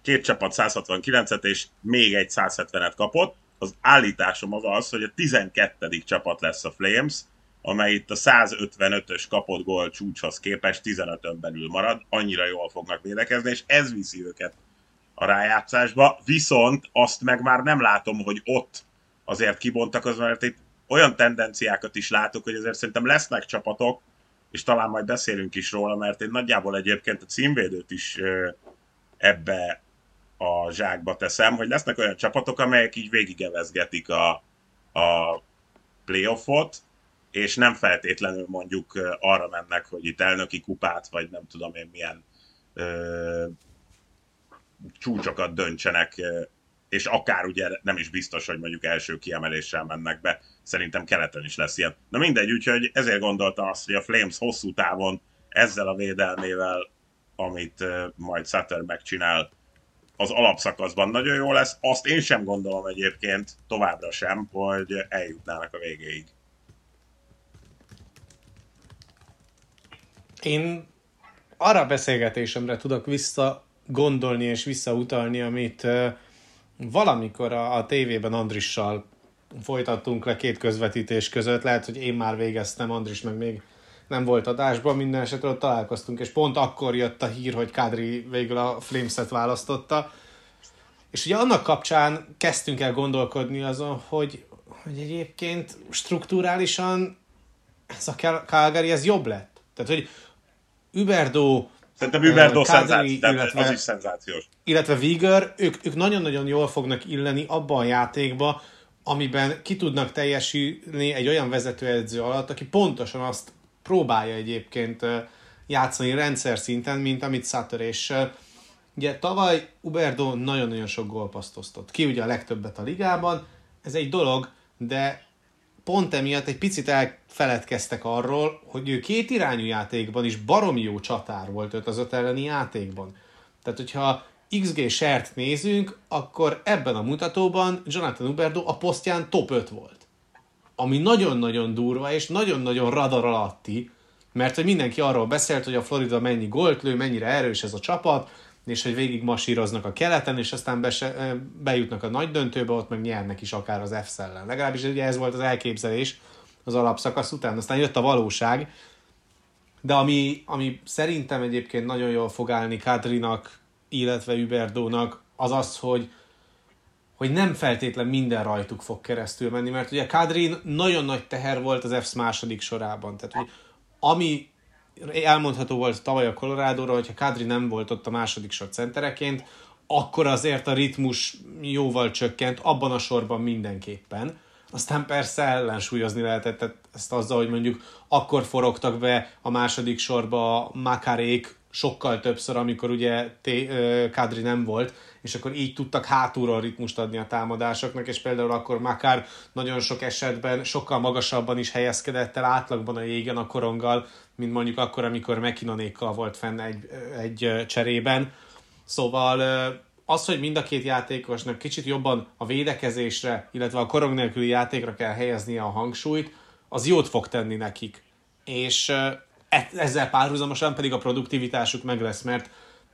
2 csapat 169-et és még egy 170-et kapott. Az állításom az, hogy a 12. csapat lesz a Flames, amely itt a 155-ös kapott gól csúcshoz képest 15-ön belül marad, annyira jól fognak védekezni, és ez viszi őket a rájátszásba, viszont azt meg már nem látom, hogy ott azért kibontakozva, mert itt olyan tendenciákat is látok, hogy azért szerintem lesznek csapatok, és talán majd beszélünk is róla, mert én nagyjából egyébként a címvédőt is ebbe a zsákba teszem, hogy lesznek olyan csapatok, amelyek így végigevezgetik a playoffot, és nem feltétlenül mondjuk arra mennek, hogy itt elnöki kupát, vagy nem tudom én milyen csúcsokat döntsenek, és akár ugye nem is biztos, hogy mondjuk első kiemeléssel mennek be. Szerintem keleten is lesz ilyen. Na mindegy, úgyhogy ezért gondoltam azt, hogy a Flames hosszú távon ezzel a védelmével, amit majd Sutter megcsinál, az alapszakaszban nagyon jó lesz. Azt én sem gondolom egyébként, továbbra sem, hogy eljutnának a végéig. Én arra beszélgetésemre tudok visszagondolni és visszautalni, amit valamikor a tévében Andrissal folytattunk le 2 közvetítés között. Lehet, hogy én már végeztem, Andris meg még nem volt adásban, minden esetre ott találkoztunk, és pont akkor jött a hír, hogy Kádri végül a Flameset választotta. És ugye annak kapcsán kezdtünk el gondolkodni azon, hogy egyébként strukturálisan ez a Calgary ez jobb lett. Tehát, hogy Uberdó, Kádri, illetve Vigor, ők nagyon-nagyon jól fognak illeni abban a játékban, amiben ki tudnak teljesülni egy olyan vezetőedző alatt, aki pontosan azt próbálja egyébként játszani rendszer szinten, mint amit Sutter, és ugye tavaly Uberdó nagyon-nagyon sok gólpaszt osztott ki, ugye a legtöbbet a ligában, ez egy dolog, de pont emiatt egy picit elfeledkeztek arról, hogy ő két irányú játékban is baromi jó csatár volt 5-5 elleni játékban. Tehát, hogyha XG share-t nézünk, akkor ebben a mutatóban Jonathan Uberdó a posztján top 5 volt. Ami nagyon-nagyon durva és nagyon-nagyon radar alatti, mert hogy mindenki arról beszélt, hogy a Florida mennyi gólt lő, mennyire erős ez a csapat, és hogy végig masíroznak a keleten, és aztán bejutnak a nagy döntőbe, ott meg nyernek is akár az F-szellen. Legalábbis ugye ez volt az elképzelés az alapszakasz után, aztán jött a valóság, de ami szerintem egyébként nagyon jól fog állni Kadrinak, illetve Uberdónak, az az, hogy nem feltétlen minden rajtuk fog keresztül menni, mert ugye Kadrin nagyon nagy teher volt az Fs második sorában. Tehát, hogy ami elmondható volt tavaly a Colorado-ra, hogyha Kadri nem volt ott a második sor centereként, akkor azért a ritmus jóval csökkent, abban a sorban mindenképpen. Aztán persze ellensúlyozni lehetett ezt azzal, hogy mondjuk akkor forogtak be a második sorba Makarék sokkal többször, amikor ugye Kadri nem volt, és akkor így tudtak hátulról ritmust adni a támadásoknak, és például akkor Makar nagyon sok esetben sokkal magasabban is helyezkedett el átlagban a jégen a koronggal, mint mondjuk akkor, amikor MacKinnonékkal volt fenn egy cserében. Szóval az, hogy mind a két játékosnak kicsit jobban a védekezésre, illetve a korong nélküli játékra kell helyeznie a hangsúlyt, az jót fog tenni nekik. És ezzel párhuzamosan pedig a produktivitásuk meg lesz,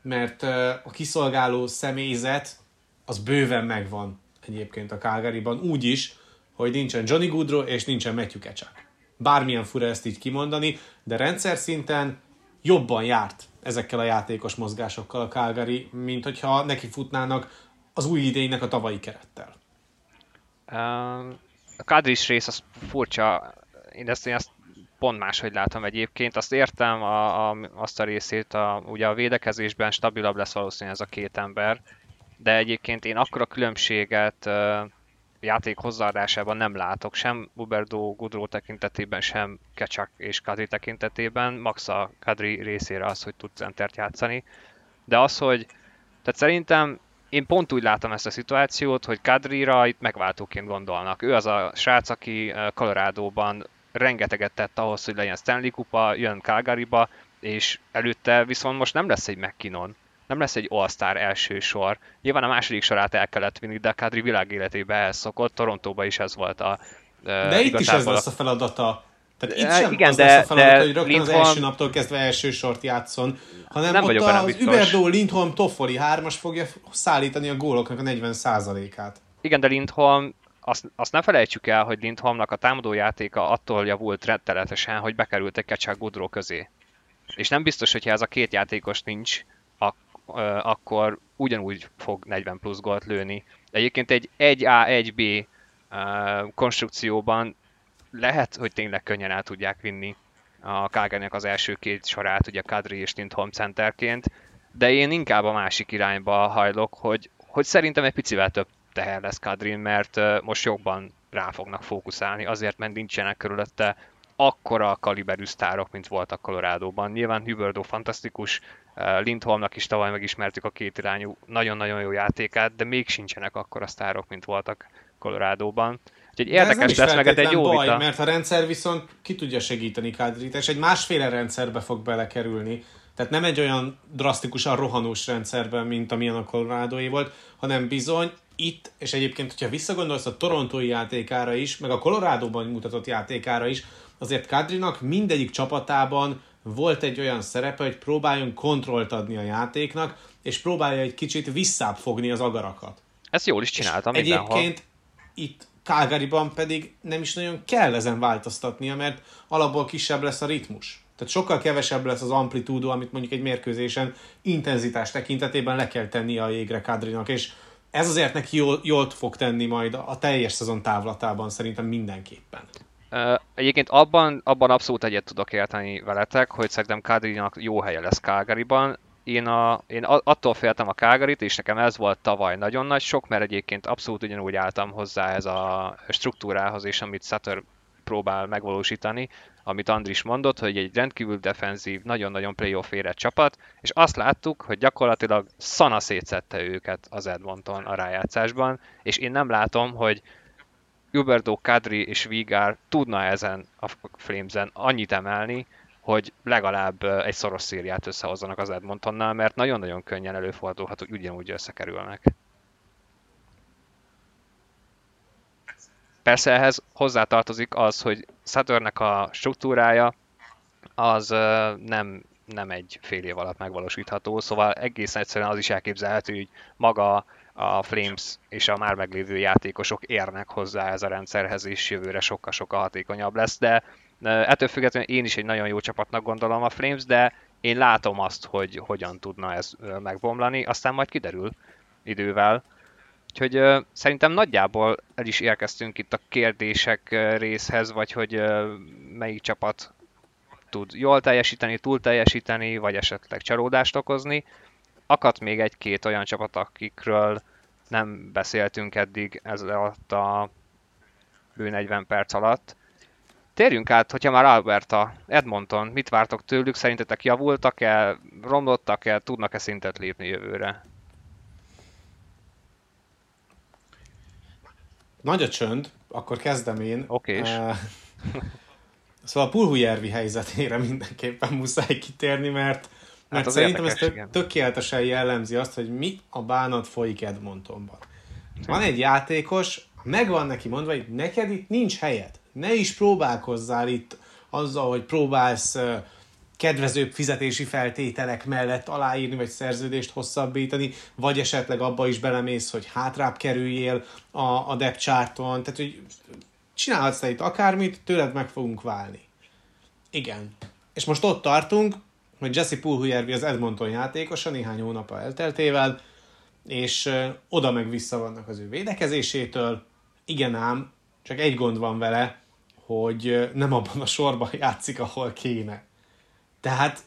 mert a kiszolgáló személyzet az bőven megvan egyébként a Calgaryban úgy is, hogy nincsen Johnny Gaudreau és nincsen Matthew Kechuk. Bármilyen fura ezt így kimondani, de rendszer szinten jobban járt ezekkel a játékos mozgásokkal a Calgary, mint hogyha neki futnának az új idénynek a tavalyi kerettel. A Kadri rész az furcsa. én ezt pont máshogy látom egyébként. Azt értem azt a részét, ugye a védekezésben stabilabb lesz valószínűleg ez a két ember, de egyébként én akkora különbséget játék hozzáadásában nem látok, sem Uberdó, Boudreau tekintetében, sem Kechuk és Kádri tekintetében, max a Kádri részére az, hogy tud centert játszani. De az, hogy tehát szerintem én pont úgy látom ezt a szituációt, hogy Kádrira itt megváltóként gondolnak. Ő az a srác, aki Colorado-ban rengeteget tett ahhoz, hogy legyen Stanley Kupa, jön Calgaryba, és előtte viszont most nem lesz egy MacKinnon, nem lesz egy All-Star első sor. Nyilván a második sorát el kellett vinni, de Kádri világéletébe elszokott, Torontóban is ez volt a... De itt is ez lesz a feladata. Tehát itt sem igen, az lesz a feladat, hogy rögtön Lindholm... az első naptól kezdve első sort játszon, hanem nem ott az Uberdó, Lindholm, Toffoli 3-as fogja szállítani a góloknak a 40%-át. Igen, de Lindholm, azt ne felejtsük el, hogy Lindholmnak a támadójátéka attól javult rettenetesen, hogy bekerültek Kechuk Boudreau közé. És nem biztos, hogyha ez a két játékos nincs, akkor ugyanúgy fog 40 plusz gólt lőni. Egyébként egy 1A, 1B konstrukcióban lehet, hogy tényleg könnyen el tudják vinni a Calgarynek az első két sorát, ugye Kádri és Lindholm centerként, de én inkább a másik irányba hajlok, hogy szerintem egy picivel több teher lesz Kádrin, mert most jobban rá fognak fókuszálni, azért, mert nincsenek körülötte akkora kaliberű sztárok, mint voltak Colorado-ban. Nyilván Huberdeau fantasztikus, Lindholmnak is tavaly megismertük a két irányú nagyon-nagyon jó játékát, de még sincsenek akkora sztárok, mint voltak Colorado-ban. Úgyhogy érdekes lesz meg egy jó vita. Mert a rendszer viszont ki tudja segíteni Kádrit, és egy másféle rendszerbe fog belekerülni. Tehát nem egy olyan drasztikusan rohanós rendszerben, mint amilyen a Colorado-é volt, hanem bizony itt, és egyébként, hogyha visszagondolsz a torontói játékára is, meg a Colorado-ban mutatott játékára is, azért Kádrinak mindegyik csapatában volt egy olyan szerepe, hogy próbáljon kontrollt adni a játéknak, és próbálja egy kicsit visszább fogni az agarakat. Ezt jól is csináltam mindenhol. Egyébként itt Calgaryban pedig nem is nagyon kell ezen változtatnia, mert alapból kisebb lesz a ritmus. Tehát sokkal kevesebb lesz az amplitúdó, amit mondjuk egy mérkőzésen intenzitás tekintetében le kell tennie a jégre Kádrinak, és ez azért neki jól fog tenni majd a teljes szezon távlatában szerintem mindenképpen. Egyébként abban abszolút egyet tudok érteni veletek, hogy szerintem Kádrinak jó helye lesz Calgaryban. Én attól féltem a Calgaryt, és nekem ez volt tavaly nagyon nagy sok, mert egyébként abszolút ugyanúgy álltam hozzá ez a struktúrához, és amit Sutter próbál megvalósítani, amit Andris mondott, hogy egy rendkívül defenzív, nagyon-nagyon playoff érett csapat, és azt láttuk, hogy gyakorlatilag szana szétszette őket az Edmonton a rájátszásban, és én nem látom, hogy Uberdó, Kádri és Vígár tudna ezen a Flames-en annyit emelni, hogy legalább egy szoros szériát összehozzanak az Edmontonnal, mert nagyon-nagyon könnyen előfordulhat, hogy ugyanúgy összekerülnek. Persze ehhez hozzátartozik az, hogy Sutternek a struktúrája az nem egy fél év alatt megvalósítható, szóval egészen egyszerűen az is elképzelhető, hogy maga a Flames és a már meglévő játékosok érnek hozzá ez a rendszerhez, és jövőre sokkal-sokkal hatékonyabb lesz, de ettől függetlenül én is egy nagyon jó csapatnak gondolom a Flames, de én látom azt, hogy hogyan tudna ez megbomlani, aztán majd kiderül idővel. Úgyhogy szerintem nagyjából el is érkeztünk itt a kérdések részhez, vagy hogy melyik csapat tud jól teljesíteni, túl teljesíteni, vagy esetleg csalódást okozni. Akadt még egy-két olyan csapat, akikről nem beszéltünk eddig ez alatt a bő 40 perc alatt. Térjünk át, hogyha már Alberta, Edmonton, mit vártok tőlük? Szerintetek javultak-e, romlottak-e, tudnak-e szintet lépni jövőre? Nagy a csönd, akkor kezdem én. Oké. Szóval a Puljujärvi helyzetére mindenképpen muszáj kitérni, mert hát szerintem érdekes, ez tökéletesen jellemzi azt, hogy mi a bánat folyik Edmontonban. Van egy játékos, megvan neki mondva, hogy neked itt nincs helyed. Ne is próbálkozzál itt azzal, hogy próbálsz kedvezőbb fizetési feltételek mellett aláírni, vagy szerződést hosszabbítani, vagy esetleg abba is belemész, hogy hátrább kerüljél a depth charton. Tehát, hogy csinálhatsz te itt akármit, tőled meg fogunk válni. Igen. És most ott tartunk, hogy Jesse Puljujärvi az Edmonton játékosa néhány hónapa elteltével, és oda meg vissza vannak az ő védekezésétől. Igen ám, csak egy gond van vele, hogy nem abban a sorban játszik, ahol kéne. Tehát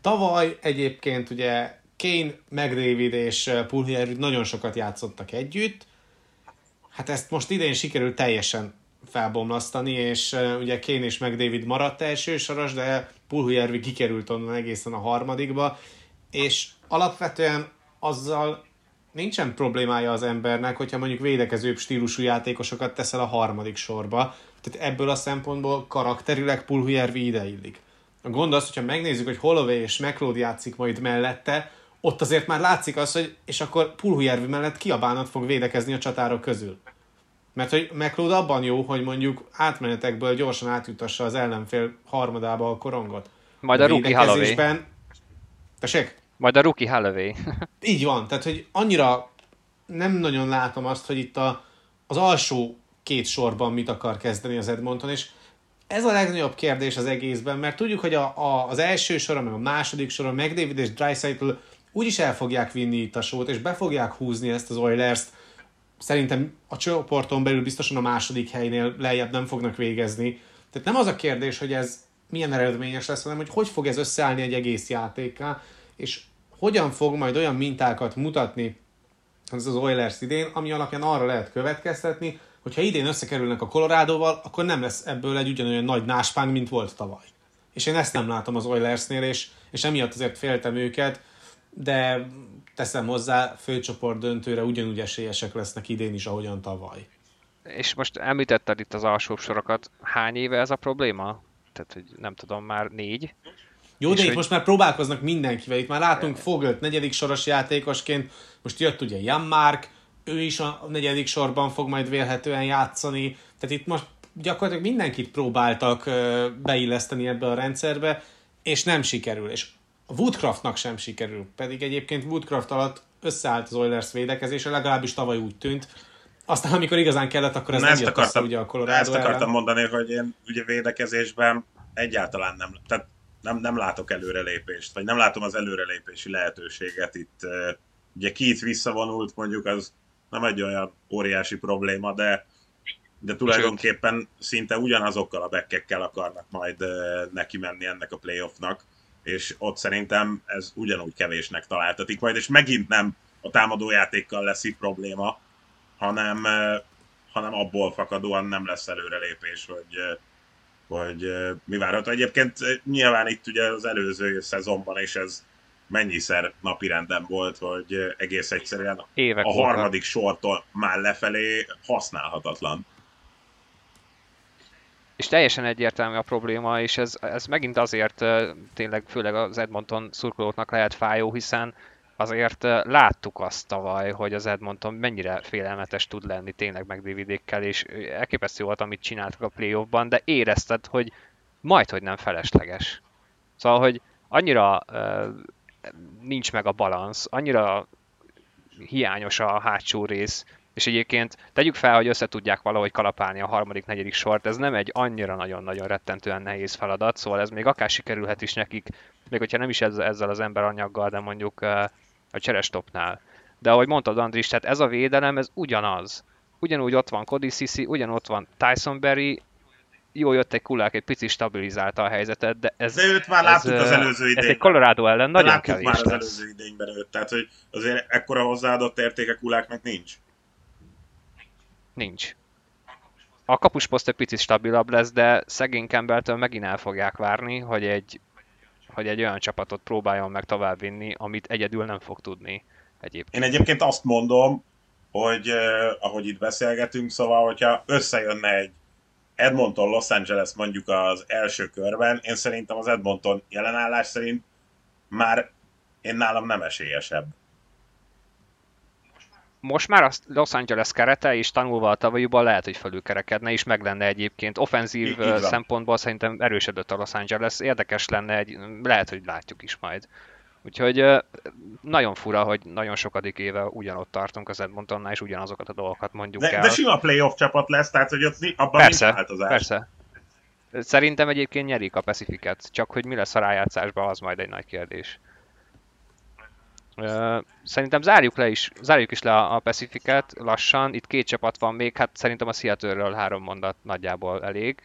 tavaly egyébként ugye Kane, McDavid és Puljujärvi nagyon sokat játszottak együtt, hát ezt most idén sikerült teljesen felbomlasztani, és ugye Kane és McDavid maradt elsősoros, de Puljujärvi kikerült onnan egészen a harmadikba, és alapvetően azzal nincsen problémája az embernek, hogyha mondjuk védekezőbb stílusú játékosokat teszel a harmadik sorba. Tehát ebből a szempontból karakterileg Puljujärvi ideillik. A gond az, hogyha megnézzük, hogy Holloway és McLeod játszik majd mellette, ott azért már látszik az, hogy és akkor Puljujärvi mellett ki a bánat fog védekezni a csatárok közül. Mert hogy McLeod abban jó, hogy mondjuk átmenetekből gyorsan átjutassa az ellenfél harmadába a korongot. Majd a rookie Holloway. Tessék? Majd a rookie Holloway. Így van, tehát hogy annyira nem nagyon látom azt, hogy itt az alsó két sorban mit akar kezdeni az Edmonton, és ez a legnagyobb kérdés az egészben, mert tudjuk, hogy az első soron, meg a második soron, McDavid és Draisaitl úgyis el fogják vinni itt a sót, és be fogják húzni ezt az Oilers-t. Szerintem a csoporton belül biztosan a második helynél lejjebb nem fognak végezni. Tehát nem az a kérdés, hogy ez milyen eredményes lesz, hanem hogy fog ez összeállni egy egész játékkal, és hogyan fog majd olyan mintákat mutatni ez az Oilers idén, ami alapján arra lehet következtetni, hogyha idén összekerülnek a Coloradoval, akkor nem lesz ebből egy ugyanolyan nagy náspánk, mint volt tavaly. És én ezt nem látom az Oilersnél, és emiatt azért féltem őket, de teszem hozzá, főcsoport döntőre ugyanúgy esélyesek lesznek idén is, ahogyan tavaly. És most említetted itt az alsóbb sorokat, hány éve ez a probléma? Tehát, hogy nem tudom, már 4. Jó, de itt most már próbálkoznak mindenkivel, itt már látunk Fogölt negyedik soros játékosként, most jött ugye Jan Mark, ő is a negyedik sorban fog majd vélhetően játszani, tehát itt most gyakorlatilag mindenkit próbáltak beilleszteni ebbe a rendszerbe, és nem sikerül, és Woodcraftnak sem sikerül, pedig egyébként Woodcraft alatt összeállt az Oilers védekezése, legalábbis tavaly úgy tűnt, aztán amikor igazán kellett, akkor ez nem jött össze ugye a Colorado ellen. Ezt akartam mondani, hogy én ugye védekezésben egyáltalán nem, tehát nem látok előrelépést, vagy nem látom az előrelépési lehetőséget itt. Ugye Keith visszavonult, mondjuk az nem egy olyan óriási probléma, de tulajdonképpen szinte ugyanazokkal a backekkel akarnak majd neki menni ennek a playoffnak, és ott szerintem ez ugyanúgy kevésnek találtatik majd, és megint nem a támadójátékkal lesz itt probléma, hanem abból fakadóan nem lesz előrelépés, hogy mi várható. Egyébként nyilván itt ugye az előző szezonban is ez mennyiszer napirenden volt, hogy egész egyszerűen évek a harmadik sortól már lefelé használhatatlan. És teljesen egyértelmű a probléma, és ez megint azért tényleg főleg az Edmonton szurkolóknak lehet fájó, hiszen azért láttuk azt tavaly, hogy az Edmonton mennyire félelmetes tud lenni tényleg McDavidékkel, és elképesztő volt, amit csináltak a playoffban, de érezted, hogy majdhogy nem felesleges. Szóval, hogy annyira nincs meg a balansz, annyira hiányos a hátsó rész, és egyébként tegyük fel, hogy össze tudják valahogy kalapálni a harmadik, negyedik sort, ez nem egy annyira nagyon-nagyon rettentően nehéz feladat, szóval ez még akár sikerülhet is nekik, még hogyha nem is ezzel az emberanyaggal, de mondjuk a cserestopnál. De ahogy mondtad, Andris, tehát ez a védelem, ez ugyanaz. Ugyanúgy ott van Cody Ceci, ugyanott van Tyson Berry, jó jött egy Kulák, egy picit stabilizálta a helyzetet, de ez... De őt már láttuk az előző idényben. Ez egy Colorado ellen nagyon kevés már az előző idényben őt, tehát hogy azért ekkora hozzáadott értéke Kuláknak nincs. Nincs. A kapusposzt egy picit stabilabb lesz, de szegény Campbelltől megint el fogják várni, hogy egy olyan csapatot próbáljon meg továbbvinni, amit egyedül nem fog tudni egyébként. Én egyébként azt mondom, hogy ahogy itt beszélgetünk, szóval, hogyha összejönne egy Edmonton Los Angeles mondjuk az első körben, én szerintem az Edmonton jelenállás szerint már én nálam nem esélyesebb. Most már a Los Angeles kerete is tanulva a tavalyúban lehet, hogy felülkerekedne, és meg lenne egyébként. Offenzív szempontból szerintem erősödött a Los Angeles, érdekes lenne, lehet, hogy látjuk is majd. Úgyhogy nagyon fura, hogy nagyon sokadik éve ugyanott tartunk az Edmontonnál, és ugyanazokat a dolgokat mondjuk el. De sima playoff csapat lesz, tehát hogy ott abban nincs változás. Persze. Szerintem egyébként nyerik a Pacificet, csak hogy mi lesz a rájátszásban, az majd egy nagy kérdés. Szerintem zárjuk is le a Pacificet lassan, itt két csapat van még, hát szerintem a Seattle-ről 3 mondat nagyjából elég,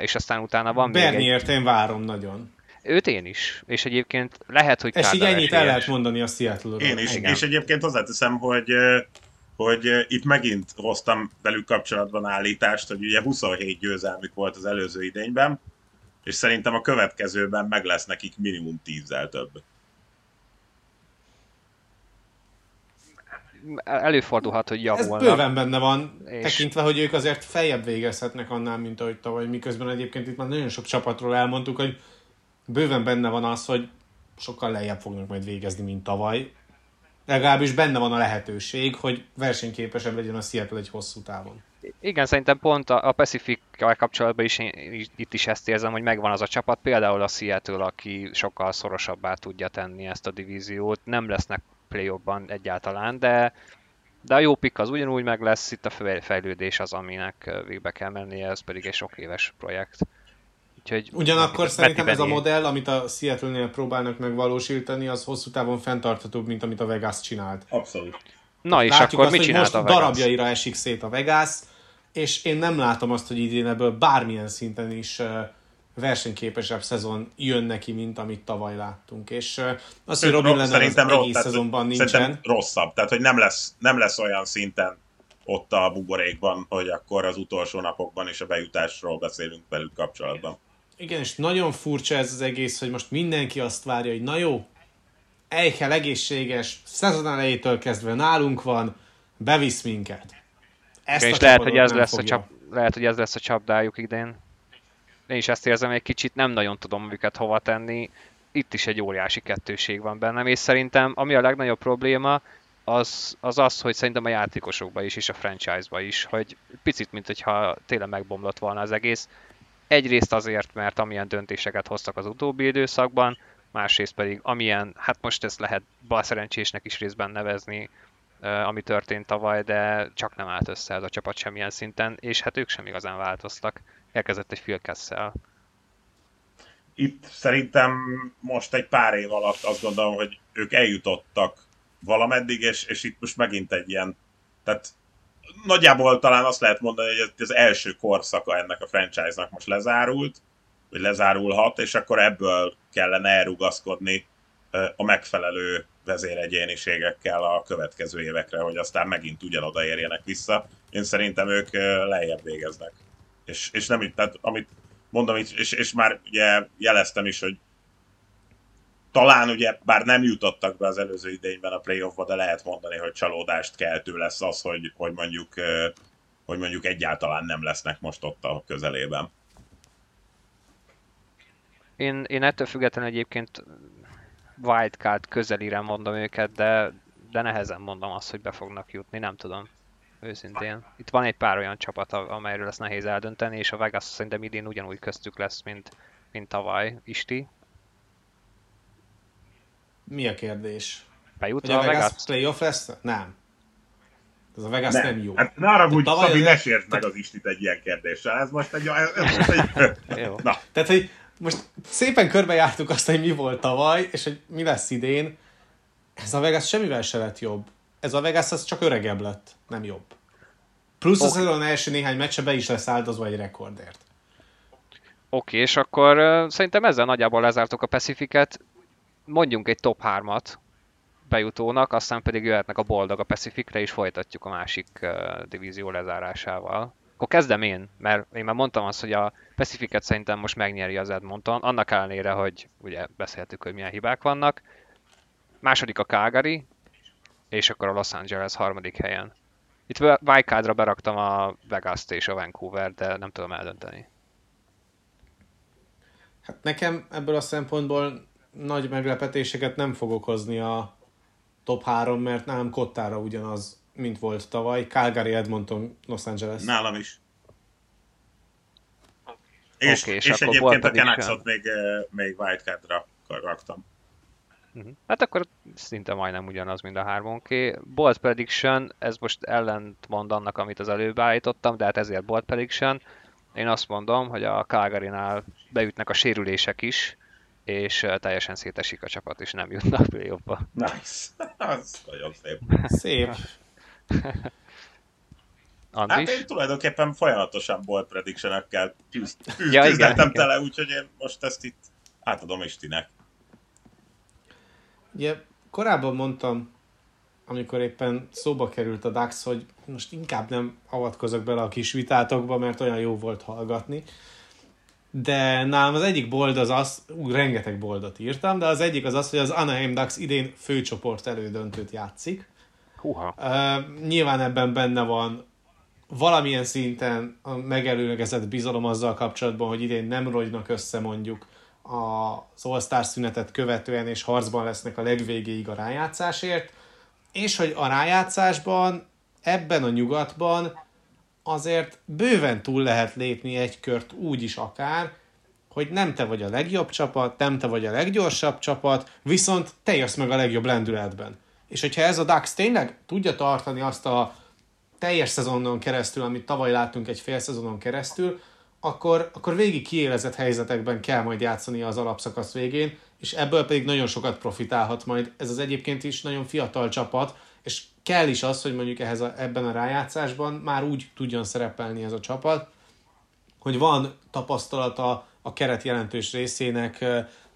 és aztán utána van Bernier-t még egy... én várom nagyon. Őt én is, és egyébként lehet, hogy Kádár esélyes. És így ennyit el lehet mondani a Seattle-ről. Én is, igen. És egyébként hozzáteszem, hogy itt megint hoztam velük kapcsolatban állítást, hogy ugye 27 győzelmük volt az előző idényben, és szerintem a következőben meg lesz nekik minimum 10-zel több. Előfordulhat, hogy javulnak. Ez bőven benne van, és... tekintve, hogy ők azért feljebb végezhetnek annál, mint ahogy tavaly, miközben egyébként itt már nagyon sok csapatról elmondtuk, hogy bőven benne van az, hogy sokkal lejjebb fognak majd végezni, mint tavaly. Legalábbis benne van a lehetőség, hogy versenyképesebb legyen a Seattle egy hosszú távon. Igen, szerintem pont a Pacific-kel kapcsolatban is itt is ezt érzem, hogy megvan az a csapat, például a Seattle, aki sokkal szorosabbá tudja tenni ezt a divíziót. Nem lesznek playoffban egyáltalán, de a jó pikk az ugyanúgy meg lesz, itt a fejlődés az, aminek végbe kell mennie, ez pedig egy sok éves projekt. Úgyhogy ugyanakkor szerintem ez a modell, amit a Seattle-nél próbálnak megvalósítani, az hosszú távon fenntarthatóbb, mint amit a Vegas csinált. Abszolút. Na és látjuk akkor azt, mit csinált a Vegas? Most darabjaira esik szét a Vegas, és én nem látom azt, hogy idén ebből bármilyen szinten is versenyképesebb szezon jön neki, mint amit tavaly láttunk. És az, hogy Robin Lennart az egész szezonban nincsen. Szerintem rosszabb, tehát hogy nem lesz olyan szinten ott a buborékban, hogy akkor az utolsó napokban és a bejutásról beszélünk velük kapcsolatban. Igen, és nagyon furcsa ez az egész, hogy most mindenki azt várja, hogy na jó, Eichel egészséges, szezon elejétől kezdve nálunk van, bevisz minket. És lehet, hogy ez lesz a csapdájuk idén. Én is ezt érzem, egy kicsit nem nagyon tudom őket hova tenni. Itt is egy óriási kettőség van bennem, és szerintem ami a legnagyobb probléma, az, hogy szerintem a játékosokban is, és a franchise-ban is, hogy picit, mint hogyha tényleg megbomlott volna az egész. Egyrészt azért, mert amilyen döntéseket hoztak az utóbbi időszakban, másrészt pedig amilyen, hát most ezt lehet balszerencsésnek is részben nevezni, ami történt tavaly, de csak nem állt össze ez a csapat semmilyen szinten, és hát ők sem igazán változtak. Elkezdett egy Phil Kessel. Itt szerintem most egy pár év alatt azt gondolom, hogy ők eljutottak valameddig, és itt most megint egy ilyen, tehát nagyjából talán azt lehet mondani, hogy az első korszaka ennek a franchise-nak most lezárult, vagy lezárulhat, és akkor ebből kellene elrugaszkodni a megfelelő vezéregyéniségekkel a következő évekre, hogy aztán megint ugyanoda érjenek vissza. Én szerintem ők lejjebb végeznek. És nem így, tehát amit mondom, és már ugye jeleztem is, hogy talán ugye, bár nem jutottak be az előző idényben a playoffba, de lehet mondani, hogy csalódást keltő lesz az, hogy mondjuk egyáltalán nem lesznek most ott a közelében. Én ettől függetlenül egyébként wildcard közelire mondom őket, de nehezen mondom azt, hogy be fognak jutni, nem tudom. Őszintén. Itt van egy pár olyan csapat, amelyről lesz nehéz eldönteni, és a Vegas szerintem idén ugyanúgy köztük lesz, mint tavaly. Isti? Mi a kérdés? Bejut a Vegas playoff lesz? Nem. Ez a Vegas nem jó. Hát ne arra úgy, Szabi, ne sért meg az Istit egy ilyen kérdéssel. Ez most egy... Jó. Na. Tehát, hogy most szépen körbejártuk azt, hogy mi volt tavaly, és hogy mi lesz idén. Ez a Vegas semmivel se lett jobb. Ez a Vegas az csak öregebb lett, nem jobb. Plusz okay. A szezon első néhány meccse be is lesz áldozva egy rekordért. Oké, és akkor szerintem ezzel nagyjából lezártuk a Pacificet. Mondjunk egy top 3-at bejutónak, aztán pedig jöhetnek a boldog a Pacificre, és folytatjuk a másik divízió lezárásával. Akkor kezdem én, mert én már mondtam azt, hogy a Pacificet szerintem most megnyeri az Edmonton, annak ellenére, hogy ugye beszéltük, hogy milyen hibák vannak. Második a Calgary, és akkor a Los Angeles 3. helyen. Itt wildcardra beraktam a Vegas-t és a Vancouver, de nem tudom eldönteni. Hát nekem ebből a szempontból nagy meglepetéseket nem fog okozni a top 3, mert nálam kottára ugyanaz, mint volt tavaly. Calgary, Edmonton, Los Angeles. Nálam is. Okay. És egyébként a Canucksot még wildcardra raktam. Hát akkor szinte majdnem ugyanaz, mint a 3-onké. Bold Prediction, ez most ellentmond annak, amit az előbb állítottam, de hát ezért Bold Prediction. Én azt mondom, hogy a Calgary-nál beütnek a sérülések is, és teljesen szétesik a csapat, és nem jutnak a playoffba. Nice! Az nagyon szép. Szép. Andis? Hát én tulajdonképpen folyamatosan bold prediction-ökkel küzdetem tele, úgyhogy én most ezt itt átadom Istinek. Ugye korábban mondtam, amikor éppen szóba került a Dax, hogy most inkább nem avatkozok bele a kis vitátokba, mert olyan jó volt hallgatni. De nálam az egyik bold az az, rengeteg boldot írtam, de az egyik az az, hogy az Anaheim Ducks idén főcsoport elődöntőt játszik. Húha. Nyilván ebben benne van valamilyen szinten a megelőlegezett bizalom azzal kapcsolatban, hogy idén nem rogynak össze mondjuk az All-Star szünetet követően, és harcban lesznek a legvégéig a rájátszásért, és hogy a rájátszásban, ebben a nyugatban azért bőven túl lehet lépni egy kört úgy is akár, hogy nem te vagy a legjobb csapat, nem te vagy a leggyorsabb csapat, viszont te jössz meg a legjobb lendületben. És hogyha ez a Ducks tényleg tudja tartani azt a teljes szezonon keresztül, amit tavaly láttunk egy fél szezonon keresztül, akkor végig kiélezett helyzetekben kell majd játszani az alapszakasz végén, és ebből pedig nagyon sokat profitálhat majd ez az egyébként is nagyon fiatal csapat, és kell is az, hogy mondjuk ebben a rájátszásban már úgy tudjon szerepelni ez a csapat, hogy van tapasztalata a keret jelentős részének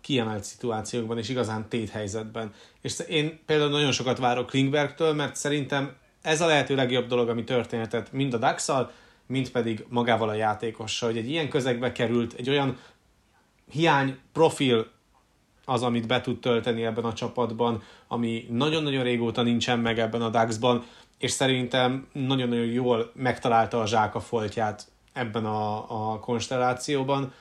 kiemelt szituációkban és igazán téthelyzetben. És én például nagyon sokat várok Klingbergtől, mert szerintem ez a lehető legjobb dolog, ami történhetett mind a Dax-szal, mind pedig magával a játékossal, hogy egy ilyen közegbe került, egy olyan hiány profil az, amit be tud tölteni ebben a csapatban, ami nagyon-nagyon régóta nincsen meg ebben a Ducksban, és szerintem nagyon-nagyon jól megtalálta a zsákafoltját ebben a konstellációban,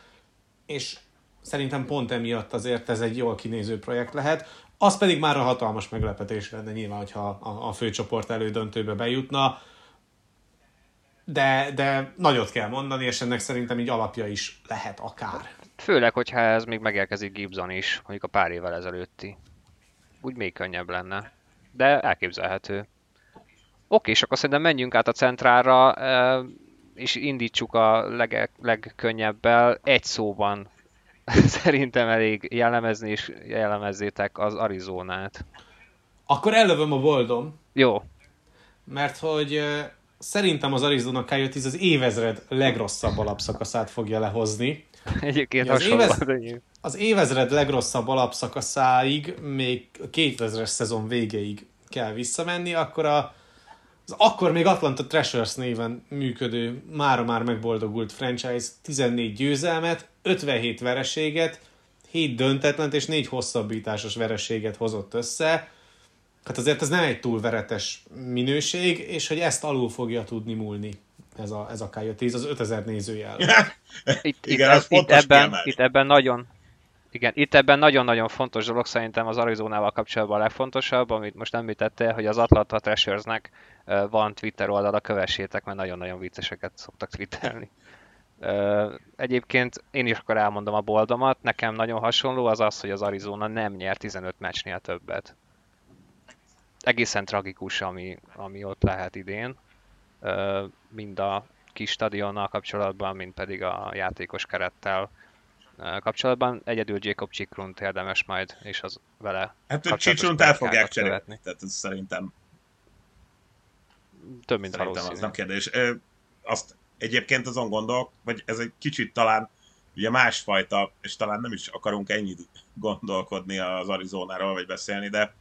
és szerintem pont emiatt azért ez egy jól kinéző projekt lehet. Az pedig már a hatalmas meglepetés lenne nyilván, hogyha a főcsoport elődöntőbe bejutna, de nagyot kell mondani, és ennek szerintem így alapja is lehet akár. Főleg, hogyha ez még megérkezik Gibson is, mondjuk a pár évvel ezelőtti. Úgy még könnyebb lenne. De elképzelhető. Oké, és akkor szerintem menjünk át a centrálra, és indítsuk a legkönnyebbel. Egy szóban szerintem elég jellemezni, és jellemezzétek az Arizonát. Akkor ellövöm a boldom. Jó. Mert hogy... Szerintem az Arizona Coyotes az évezred legrosszabb alapszakaszát fogja lehozni. Egyébként az évezred legrosszabb alapszakaszáig, még a 2000-es szezon végéig kell visszamenni, akkor az akkor még Atlanta Thrashers néven működő, már megboldogult franchise 14 győzelmet, 57 vereséget, 7 döntetlent és 4 hosszabbításos vereséget hozott össze. Hát azért ez nem egy túl veretes minőség, és hogy ezt alul fogja tudni múlni ez a Coyotes, az 5000 nézőjel. Itt ebben nagyon-nagyon fontos dolog szerintem az Arizonával kapcsolatban a legfontosabb, amit most említettél, hogy az Atlanta Thrashersnek van Twitter oldala, kövessétek, mert nagyon-nagyon vicceseket szoktak twittelni. Egyébként én is akkor elmondom a boldomat, nekem nagyon hasonló az, hogy az Arizona nem nyer 15 meccsnél többet. Egészen tragikus, ami ott lehet idén, mind a kis stadionnal kapcsolatban, mind pedig a játékos kerettel kapcsolatban. Egyedül Jacob Chikrunt érdemes majd, és az vele kapcsolatos. Hát Chikrunt el fogják cserélni, tehát ez szerintem több mint valószínű. Az nem kérdés. Azt egyébként azon gondolok, hogy ez egy kicsit talán ugye másfajta, és talán nem is akarunk ennyit gondolkodni az Arizonáról, vagy beszélni, de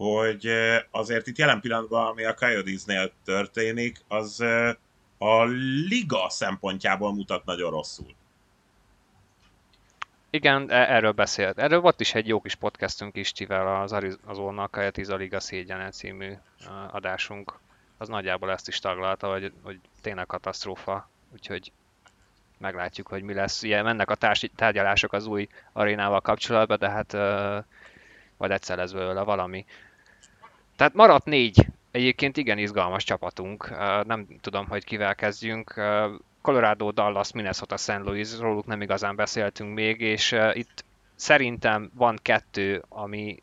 hogy azért itt jelen pillanatban, ami a Coyotes-nél történik, az a liga szempontjából mutat nagyon rosszul. Igen, erről beszélt. Erről volt is egy jó kis podcastünk Istivel, az Arizona Coyotes a Liga szégyene című adásunk. Az nagyjából ezt is taglalta, hogy tényleg katasztrófa, úgyhogy meglátjuk, hogy mi lesz. Ilyen mennek a tárgyalások az új arénával kapcsolatban, de hát... vagy egyszer lesz belőle valami. Tehát maradt 4. Egyébként igen izgalmas csapatunk. Nem tudom, hogy kivel kezdjünk. Colorado, Dallas, Minnesota, St. Louis, róluk nem igazán beszéltünk még, és itt szerintem van 2, ami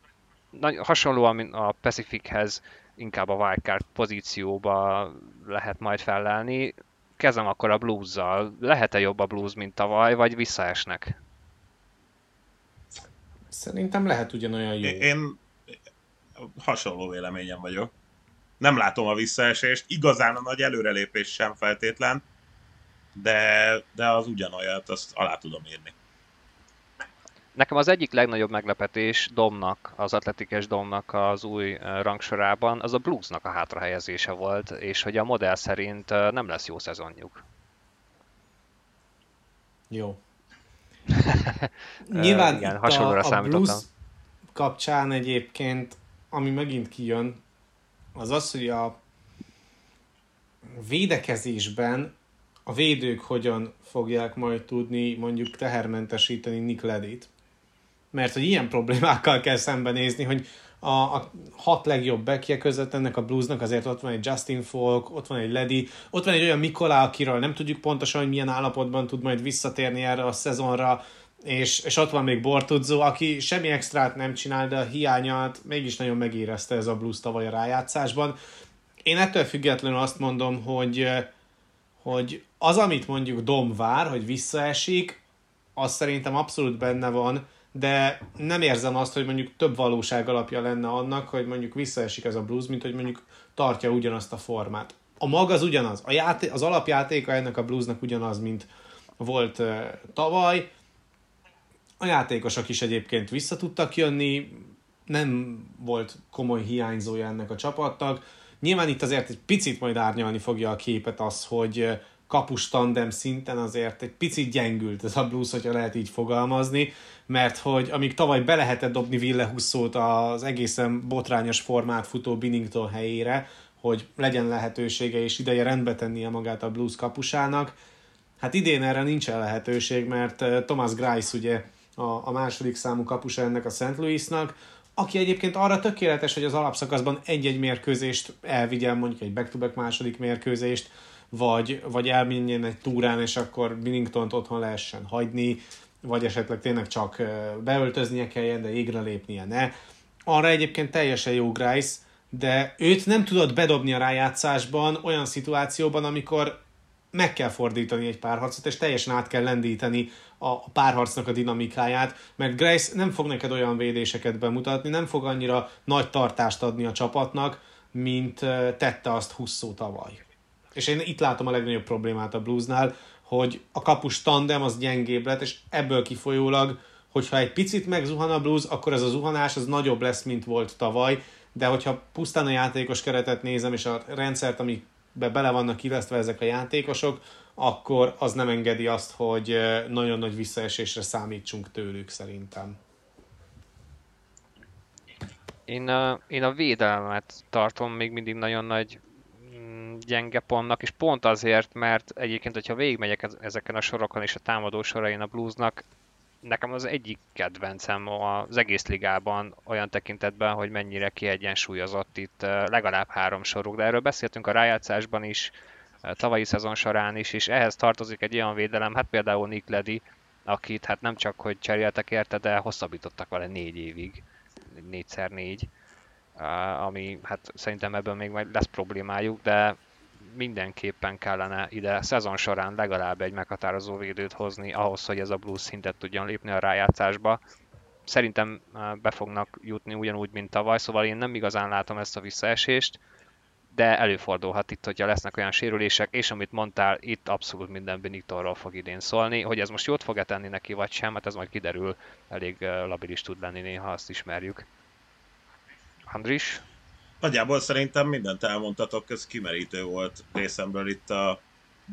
hasonlóan a Pacifichez inkább a wildcard pozícióba lehet majd fellelni. Kezdem akkor a Blues-zal. Lehet-e jobb a Blues, mint tavaly, vagy visszaesnek? Szerintem lehet ugyanolyan jó. Én hasonló véleményem vagyok. Nem látom a visszaesést, igazán a nagy előrelépés sem feltétlen, de az ugyanolyat, azt alá tudom írni. Nekem az egyik legnagyobb meglepetés Domnak, az atletikes Domnak az új rangsorában, az a Bluesnak a hátrahelyezése volt, és hogy a modell szerint nem lesz jó szezonjuk. Jó. Nyilván igen, a Blues kapcsán egyébként, ami megint kijön, az az, hogy a védekezésben a védők hogyan fogják majd tudni mondjuk tehermentesíteni Nick Leddyt. Mert hogy ilyen problémákkal kell szembenézni, hogy a hat legjobb backje között ennek a Bluesnak azért ott van egy Justin Falk, ott van egy Leddy, ott van egy olyan Nikolaj, akiről nem tudjuk pontosan, hogy milyen állapotban tud majd visszatérni erre a szezonra, és ott van még Bortuzzo, aki semmi extrát nem csinál, de a hiányát mégis nagyon megérezte ez a Blues tavaly a rájátszásban. Én ettől függetlenül azt mondom, hogy az, amit mondjuk Dom vár, hogy visszaesik, az szerintem abszolút benne van, de nem érzem azt, hogy mondjuk több valóság alapja lenne annak, hogy mondjuk visszaesik ez a Blues, mint hogy mondjuk tartja ugyanazt a formát. A maga az ugyanaz. Az alapjátéka ennek a Bluesnak ugyanaz, mint volt tavaly. A játékosok is egyébként vissza tudtak jönni, nem volt komoly hiányzója ennek a csapatnak. Nyilván itt azért egy picit majd árnyalni fogja a képet az, hogy kapus tandem szinten azért egy picit gyengült ez a Blues, hogyha lehet így fogalmazni, mert hogy amíg tavaly be lehetett dobni Villehusszót az egészen botrányos formát futó Binnington helyére, hogy legyen lehetősége és ideje rendbe tennie magát a Blues kapusának, hát idén erre nincsen lehetőség, mert Thomas Greiss ugye a második számú kapusa ennek a St. Louisnak, aki egyébként arra tökéletes, hogy az alapszakaszban egy-egy mérkőzést elvigyen, mondjuk egy back-to-back második mérkőzést, vagy elmenjen egy túrán, és akkor Binningtont otthon lehessen hagyni, vagy esetleg tényleg csak beöltöznie kelljen, de égre lépnie ne. Arra egyébként teljesen jó Greiss, de őt nem tudod bedobni a rájátszásban olyan szituációban, amikor meg kell fordítani egy párharcot, és teljesen át kell lendíteni a párharcnak a dinamikáját, mert Greiss nem fog neked olyan védéseket bemutatni, nem fog annyira nagy tartást adni a csapatnak, mint tette azt Husszó tavaly. És én itt látom a legnagyobb problémát a Bluesnál, hogy a kapus tandem az gyengébb lett, és ebből kifolyólag, hogyha egy picit megzuhan a Blues, akkor ez a zuhanás az nagyobb lesz, mint volt tavaly, de hogyha pusztán a játékos keretet nézem, és a rendszert, amiben bele vannak illesztve ezek a játékosok, akkor az nem engedi azt, hogy nagyon nagy visszaesésre számítsunk tőlük szerintem. Én a védelmet tartom még mindig nagyon nagy gyenge pontnak, és pont azért, mert egyébként, hogyha végigmegyek ezeken a sorokon és a támadó sorain a Bluesnak, nekem az egyik kedvencem az egész ligában olyan tekintetben, hogy mennyire kiegyensúlyozott itt legalább három soruk, de erről beszéltünk a rájátszásban is, tavalyi szezon során is, és ehhez tartozik egy olyan védelem, hát például Nick Leddy, akit hát nem csak hogy cseréltek érte, de hosszabbítottak vele 4 évig, 4x4, ami hát szerintem ebből még majd lesz problémájuk, de mindenképpen kellene ide szezon során legalább egy meghatározó védőt hozni ahhoz, hogy ez a Blues szintet tudjon lépni a rájátszásba. Szerintem be fognak jutni ugyanúgy, mint tavaly, szóval én nem igazán látom ezt a visszaesést, de előfordulhat itt, hogyha lesznek olyan sérülések, és amit mondtál, itt abszolút minden Binningtonról fog idén szólni, hogy ez most jót fog-e tenni neki, vagy sem, hát ez majd kiderül, elég labilis tud lenni néha, azt ismerjük. Andris? Nagyjából szerintem mindent elmondtatok, ez kimerítő volt részemről itt a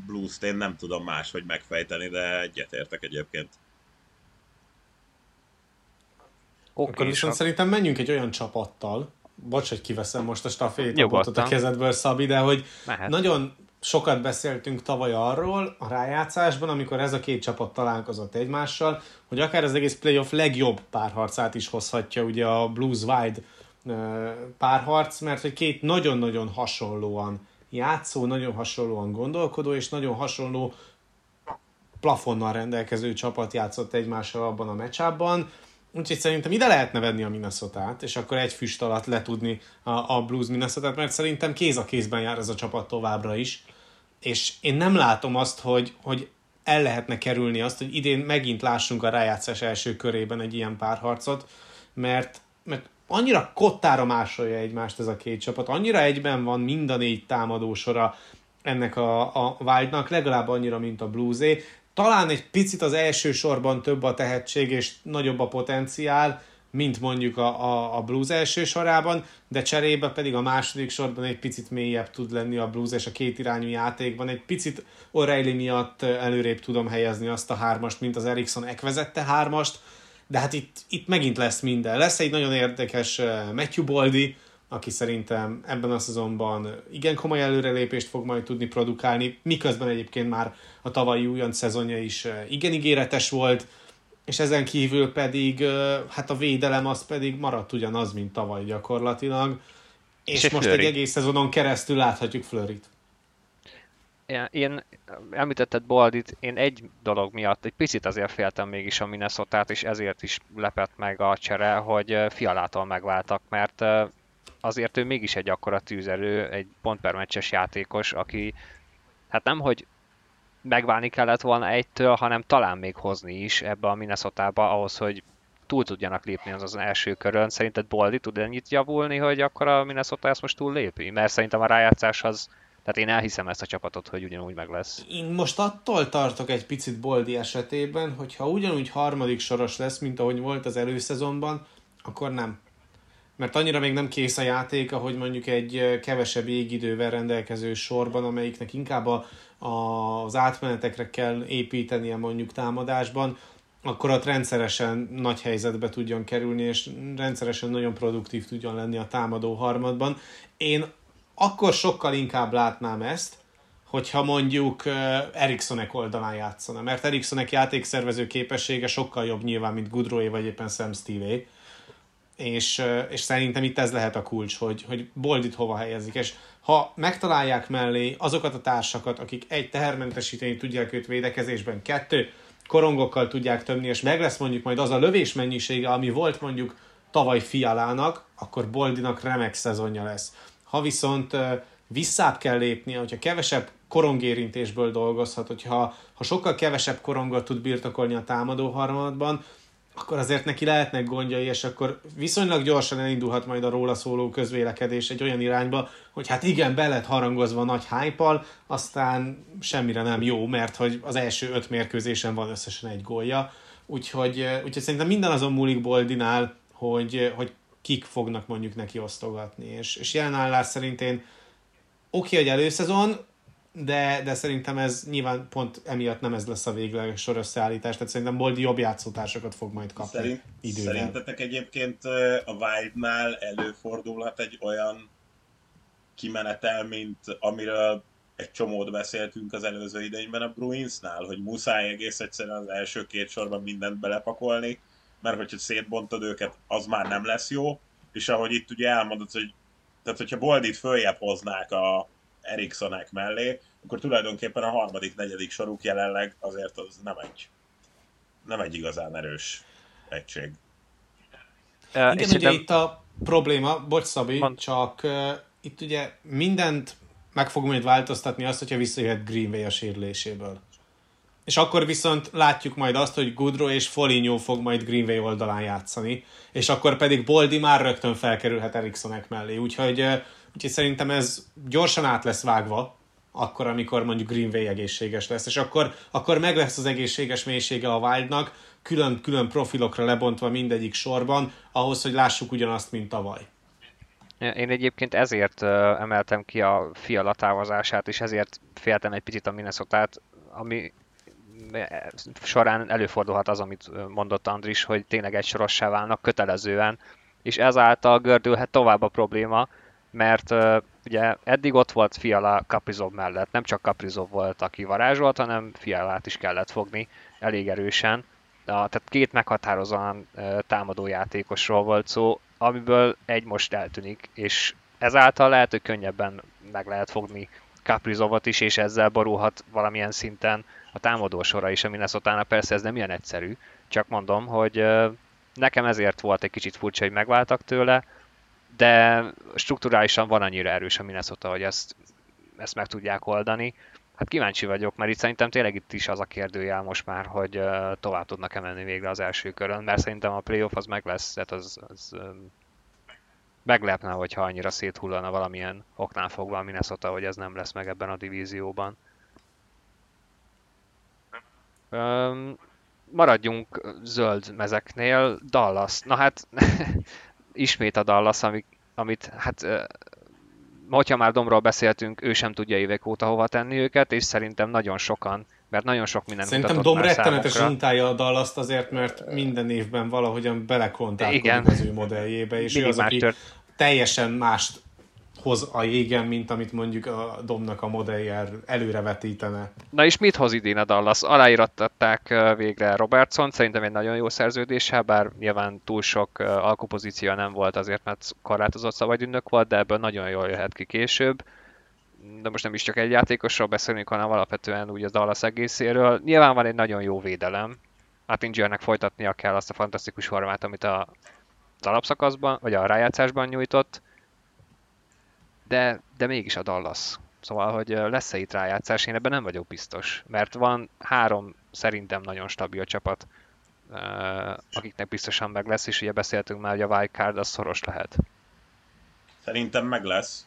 Blues-t, én nem tudom máshogy megfejteni, de egyetértek egyébként. Okay, akkor viszont szerintem menjünk egy olyan csapattal, bocs, hogy kiveszem most a stafétabotot a kezedből, Szabi, de hogy mehet. Nagyon sokat beszéltünk tavaly arról a rájátszásban, amikor ez a két csapat találkozott egymással, hogy akár az egész playoff legjobb párharcát is hozhatja ugye a Blues-wide párharc, mert hogy két nagyon-nagyon hasonlóan játszó, nagyon hasonlóan gondolkodó, és nagyon hasonló plafonnal rendelkező csapat játszott egymással abban a meccsában, úgyhogy szerintem ide lehetne venni a Minnesotát, és akkor egy füst alatt letudni a Blues Minnesotát, mert szerintem kéz a kézben jár ez a csapat továbbra is, és én nem látom azt, hogy el lehetne kerülni azt, hogy idén megint lássunk a rájátszás első körében egy ilyen párharcot, mert annyira kottára másolja egymást ez a két csapat, annyira egyben van mind a négy támadósora ennek a Wildnak, legalább annyira, mint a Bluesé. Talán egy picit az első sorban több a tehetség és nagyobb a potenciál, mint mondjuk a Blues első sorában, de cserébe pedig a második sorban egy picit mélyebb tud lenni a Blues, és a két irányú játékban egy picit O'Reilly miatt előrébb tudom helyezni azt a hármast, mint az Eriksson ekvezette hármast, de hát itt megint lesz minden. Lesz egy nagyon érdekes Matthew Boldy, aki szerintem ebben a szezonban igen komoly előrelépést fog majd tudni produkálni, miközben egyébként már a tavalyi újonc szezonja is igen ígéretes volt, és ezen kívül pedig hát a védelem az pedig maradt ugyanaz, mint tavaly gyakorlatilag, és most Fleury. Egy egész szezonon keresztül láthatjuk Fleuryt. Én említetted Boldit, én egy dolog miatt egy picit azért féltem mégis a Minnesotát, és ezért is lepett meg a csere, hogy Fialától megváltak, mert azért ő mégis egy akkora tűzelő, egy pontpermeccses játékos, aki hát nemhogy megválni kellett volna egytől, hanem talán még hozni is ebbe a Minnesotába ahhoz, hogy túl tudjanak lépni az első körön. Szerinted Boldy tud ennyit javulni, hogy akkor a Minnesota ezt most túl lépi? Mert szerintem a rájátszás az... Tehát én elhiszem ezt a csapatot, hogy ugyanúgy meg lesz. Én most attól tartok egy picit Boldy esetében, hogyha ugyanúgy harmadik soros lesz, mint ahogy volt az előszezonban, akkor nem. Mert annyira még nem kész a játék, ahogy mondjuk egy kevesebb égidővel rendelkező sorban, amelyiknek inkább az átmenetekre kell építenie mondjuk támadásban, akkor ott rendszeresen nagy helyzetbe tudjon kerülni, és rendszeresen nagyon produktív tudjon lenni a támadó harmadban. Én akkor sokkal inkább látnám ezt, hogyha mondjuk Erikssonek oldalán játszana, mert Erikssonek játékszervező képessége sokkal jobb nyilván, mint Goodrow vagy éppen Sam Stevie. És szerintem itt ez lehet a kulcs, hogy Boldyt hova helyezik, és ha megtalálják mellé azokat a társakat, akik egy, tehermentesíteni tudják őt védekezésben, kettő, korongokkal tudják tömni, és meg lesz mondjuk majd az a lövés mennyisége, ami volt mondjuk tavaly Fialának, akkor Boldynak remek szezonja lesz. Ha viszont visszább kell lépnie, hogyha kevesebb korongérintésből dolgozhat, hogyha sokkal kevesebb korongot tud birtokolni a támadó harmadban, akkor azért neki lehetnek gondjai, és akkor viszonylag gyorsan elindulhat majd a róla szóló közvélekedés egy olyan irányba, hogy hát igen, be lett harangozva a nagy hype-al, aztán semmire nem jó, mert hogy az első 5 mérkőzésen van összesen egy gólja. Úgyhogy szerintem minden azon múlik Boldynál, hogy kik fognak mondjuk neki osztogatni. És jelen állás szerint én oké, hogy előszezon, de szerintem ez nyilván pont emiatt nem ez lesz a végleges sor összeállítás, tehát szerintem Boldy jobb játszótársakat fog majd kapni idővel. Szerintetek egyébként a Wildnál előfordulhat egy olyan kimenetel, mint amiről egy csomót beszéltünk az előző idényben a Bruinsnál, hogy muszáj egész egyszerűen az első két sorban mindent belepakolni, mert hogyha szétbontod őket, az már nem lesz jó, és ahogy itt ugye elmondod, hogy tehát hogyha Boldyt följebb hoznák a Erikssonek mellé, akkor tulajdonképpen a harmadik-negyedik soruk jelenleg azért az nem egy igazán erős egység. Igen, ugye itt a probléma, bocs Szabi, csak itt ugye mindent meg fog majd változtatni azt, hogyha visszajöhet Greenway a sérüléséből. És akkor viszont látjuk majd azt, hogy Goodrow és Foligno fog majd Greenway oldalán játszani, és akkor pedig Boldy már rögtön felkerülhet Erikssonek mellé, úgyhogy szerintem ez gyorsan át lesz vágva, akkor, amikor mondjuk Greenway egészséges lesz, és akkor meg lesz az egészséges mélysége a Wildnak, külön-külön profilokra lebontva mindegyik sorban, ahhoz, hogy lássuk ugyanazt, mint tavaly. Én egyébként ezért emeltem ki a Fiala távozását, és ezért féltem egy picit a Minnesotát, ami során előfordulhat az, amit mondott Andris, hogy tényleg egy sorossá válnak kötelezően, és ezáltal gördülhet tovább a probléma, mert ugye eddig ott volt Fiala Kaprizov mellett, nem csak Kaprizov volt, aki varázsolt, hanem Fialát is kellett fogni elég erősen. Tehát két meghatározóan támadó játékosról volt szó, amiből egy most eltűnik, és ezáltal lehet, hogy könnyebben meg lehet fogni Kaprizovot is, és ezzel borulhat valamilyen szinten a támadó sora is, a Minnesotának persze ez nem ilyen egyszerű, csak mondom, hogy nekem ezért volt egy kicsit furcsa, hogy megváltak tőle, de strukturálisan van annyira erős a Minnesota, hogy ezt meg tudják oldani. Hát kíváncsi vagyok, mert itt szerintem tényleg itt is az a kérdőjel most már, hogy tovább tudnak-e menni végre az első körön, mert szerintem a playoff az meg lesz, tehát az meglepne, hogyha annyira széthullana valamilyen oknál fogva a Minnesota, hogy ez nem lesz meg ebben a divízióban. Maradjunk zöld mezeknél, Dallas. Na hát, ismét a Dallas, amit hát... Hogyha már Domról beszéltünk, ő sem tudja évek óta hova tenni őket, és szerintem nagyon sokan, mert nagyon sok minden mutatott már számukra. Szerintem Dom rettenetesen utálja a Dallast azért, mert minden évben valahogyan belekontálkodik az ő modelljébe, és mindig ő az, aki teljesen mást hoz a jégen, mint amit mondjuk a Domnak a modellje előrevetítene. Na és mit hoz idén a Dallas? Aláírattatták végre Robertsont, szerintem egy nagyon jó szerződéssel, bár nyilván túl sok alkupozíció nem volt azért, mert korlátozott szabadügynök volt, de ebből nagyon jól jöhet ki később. De most nem is csak egy játékosról beszélünk, hanem alapvetően úgy a Dallas egészéről. Nyilván van egy nagyon jó védelem. Attingernek folytatnia kell azt a fantasztikus formát, amit a alapszakaszban, vagy a rájátszásban nyújtott. De mégis a Dallas. Szóval, hogy lesz-e itt rájátszás, én ebben nem vagyok biztos. Mert van három szerintem nagyon stabil csapat, akiknek biztosan meg lesz, és ugye beszéltünk már, hogy a wildcard az szoros lehet. Szerintem meg lesz.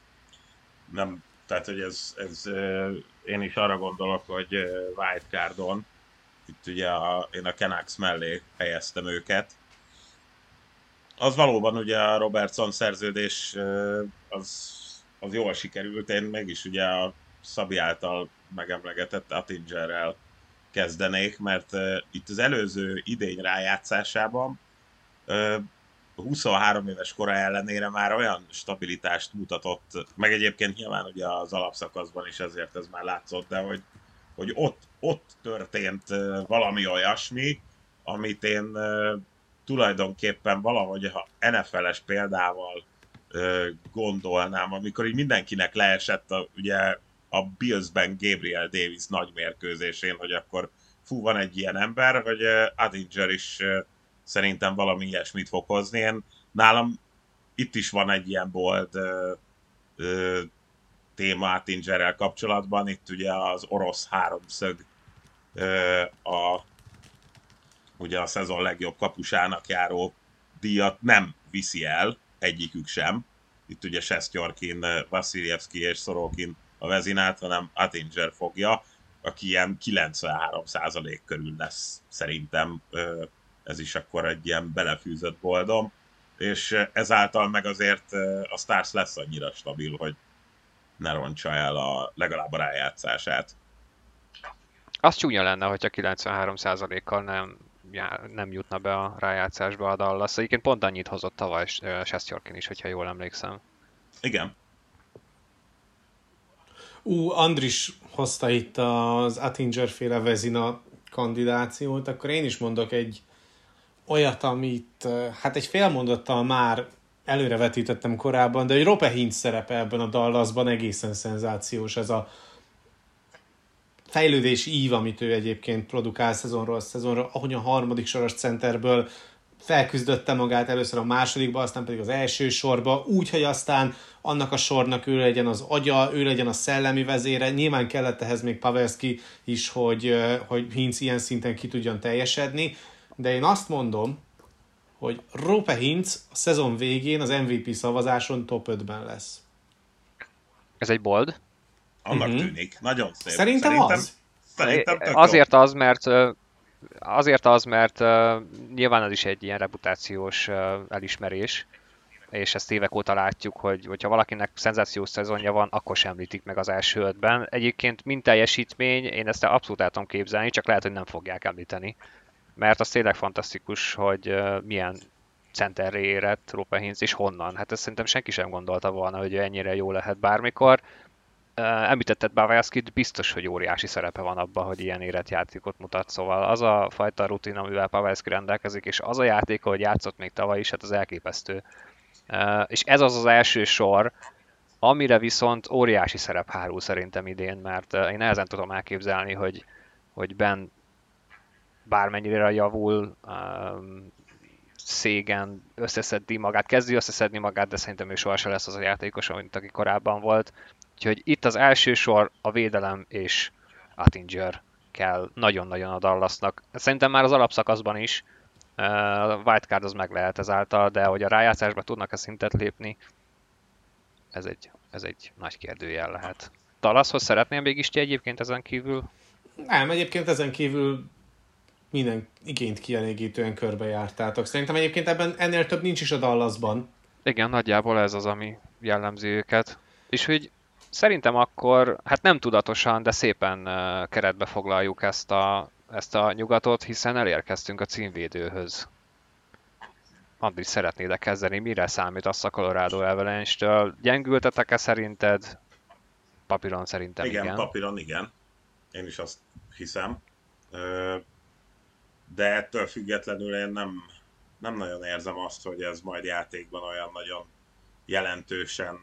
Nem, tehát, hogy ez én is arra gondolok, hogy wildcardon, itt ugye én a Canucks mellé helyeztem őket. Az valóban ugye a Robertson szerződés az jól sikerült, én mégis ugye a Szabi által megemlegetett Attingerrel kezdenék, mert itt az előző idény rájátszásában 23 éves kora ellenére már olyan stabilitást mutatott, meg egyébként nyilván ugye az alapszakaszban is ezért ez már látszott, de hogy ott történt valami olyasmi, amit én tulajdonképpen valahogy ha NFL-es példával gondolnám, amikor így mindenkinek leesett a Bills-ben Gabriel Davis nagy mérkőzésén, hogy akkor fú, van egy ilyen ember, hogy Attinger is szerintem valami ilyesmit fog hozni. Én nálam itt is van egy ilyen bold téma Attingerrel kapcsolatban, itt ugye az orosz háromszög ugye a szezon legjobb kapusának járó díjat nem viszi el, egyikük sem. Itt ugye Sestjorkin, Vasiljevski és Sorokin a vezinát, hanem Attinger fogja, aki ilyen 93% körül lesz szerintem. Ez is akkor egy ilyen belefűzött boldom. És ezáltal meg azért a Stars lesz annyira stabil, hogy ne roncsa el legalább a rájátszását. Az csúnya lenne, hogyha 93%-kal nem jutna be a rájátszásba a Dallas. Egyébként pont annyit hozott tavaly Sestjorkin is, hogyha jól emlékszem. Igen. Andris hozta itt az Attinger-féle vezina kandidációt, akkor én is mondok egy olyat, amit hát egy félmondattal már előrevetítettem korábban, de egy Rope Hintz szerepe ebben a Dallasban egészen szenzációs, ez a fejlődési ív, amit ő egyébként produkál szezonról szezonra, ahogy a harmadik soros centerből felküzdötte magát először a másodikba, aztán pedig az első sorba, úgy, hogy aztán annak a sornak ő legyen az agya, ő legyen a szellemi vezére. Nyilván kellett ehhez még Pavelski is, hogy Hintz ilyen szinten ki tudjon teljesedni, de én azt mondom, hogy Rope Hintz a szezon végén az MVP szavazáson top 5-ben lesz. Ez egy bold? Annak tűnik. Nagyon szép. Szerintem azért, mert nyilván az is egy ilyen reputációs elismerés, és ezt évek óta látjuk, hogyha valakinek szenzációs szezonja van, akkor sem említik meg az első ötben. Egyébként mind teljesítmény, én ezt abszolút el tudom képzelni, csak lehet, hogy nem fogják említeni. Mert az tényleg fantasztikus, hogy milyen centerre érett Rope Hintz, és honnan. Hát ezt szerintem senki sem gondolta volna, hogy ennyire jó lehet bármikor. Említetted Pavelskit, biztos, hogy óriási szerepe van abban, hogy ilyen érett játékot mutat, szóval az a fajta rutin, amivel Pavelski rendelkezik, és az a játék, hogy játszott még tavaly is, hát az elképesztő. És ez az első sor, amire viszont óriási szerep hárul szerintem idén, mert én nehezen tudom elképzelni, hogy Ben bármennyire javul, Szégen kezdi összeszedni magát, de szerintem ő sohasem lesz az a játékos, mint aki korábban volt. Úgyhogy itt az első sor a védelem és Attinger kell nagyon-nagyon a Dallasnak. Szerintem már az alapszakaszban is a wildcard az meg lehet ezáltal, de hogy a rájátszásba tudnak-e szintet lépni, ez egy nagy kérdőjel lehet. Dallashoz szeretném mégis ti egyébként ezen kívül? Nem, egyébként ezen kívül minden igényt kielégítően körbejártátok. Szerintem egyébként ebben ennél több nincs is a Dallasban. Igen, nagyjából ez az, ami jellemzi őket. És hogy szerintem akkor, hát nem tudatosan, de szépen keretbe foglaljuk ezt a nyugatot, hiszen elérkeztünk a címvédőhöz. Andris, szeretnéd kezdeni? Mire számítasz a Colorado Avalanche-től? Gyengültetek-e szerinted? Papíron szerintem igen. Igen, papíron igen. Én is azt hiszem. De ettől függetlenül én nem nagyon érzem azt, hogy ez majd játékban olyan nagyon jelentősen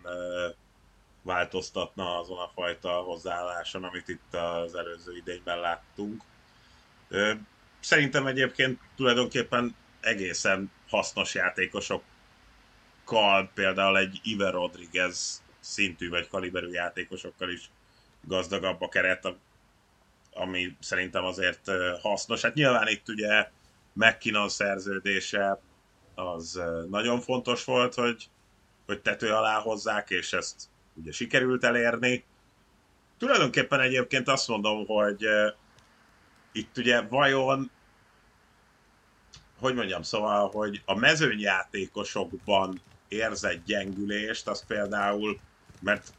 változtatna azon a fajta hozzáálláson, amit itt az előző idényben láttunk. Szerintem egyébként tulajdonképpen egészen hasznos játékosokkal, például egy Ivan Rodriguez szintű vagy kaliberű játékosokkal is gazdagabb a keret, ami szerintem azért hasznos. Hát nyilván itt ugye MacKinnon szerződése az nagyon fontos volt, hogy tető alá hozzák, és ezt ugye sikerült elérni. Tulajdonképpen egyébként azt mondom, hogy itt ugye vajon, szóval, hogy a mezőnyjátékosokban érzett gyengülést, az például, mert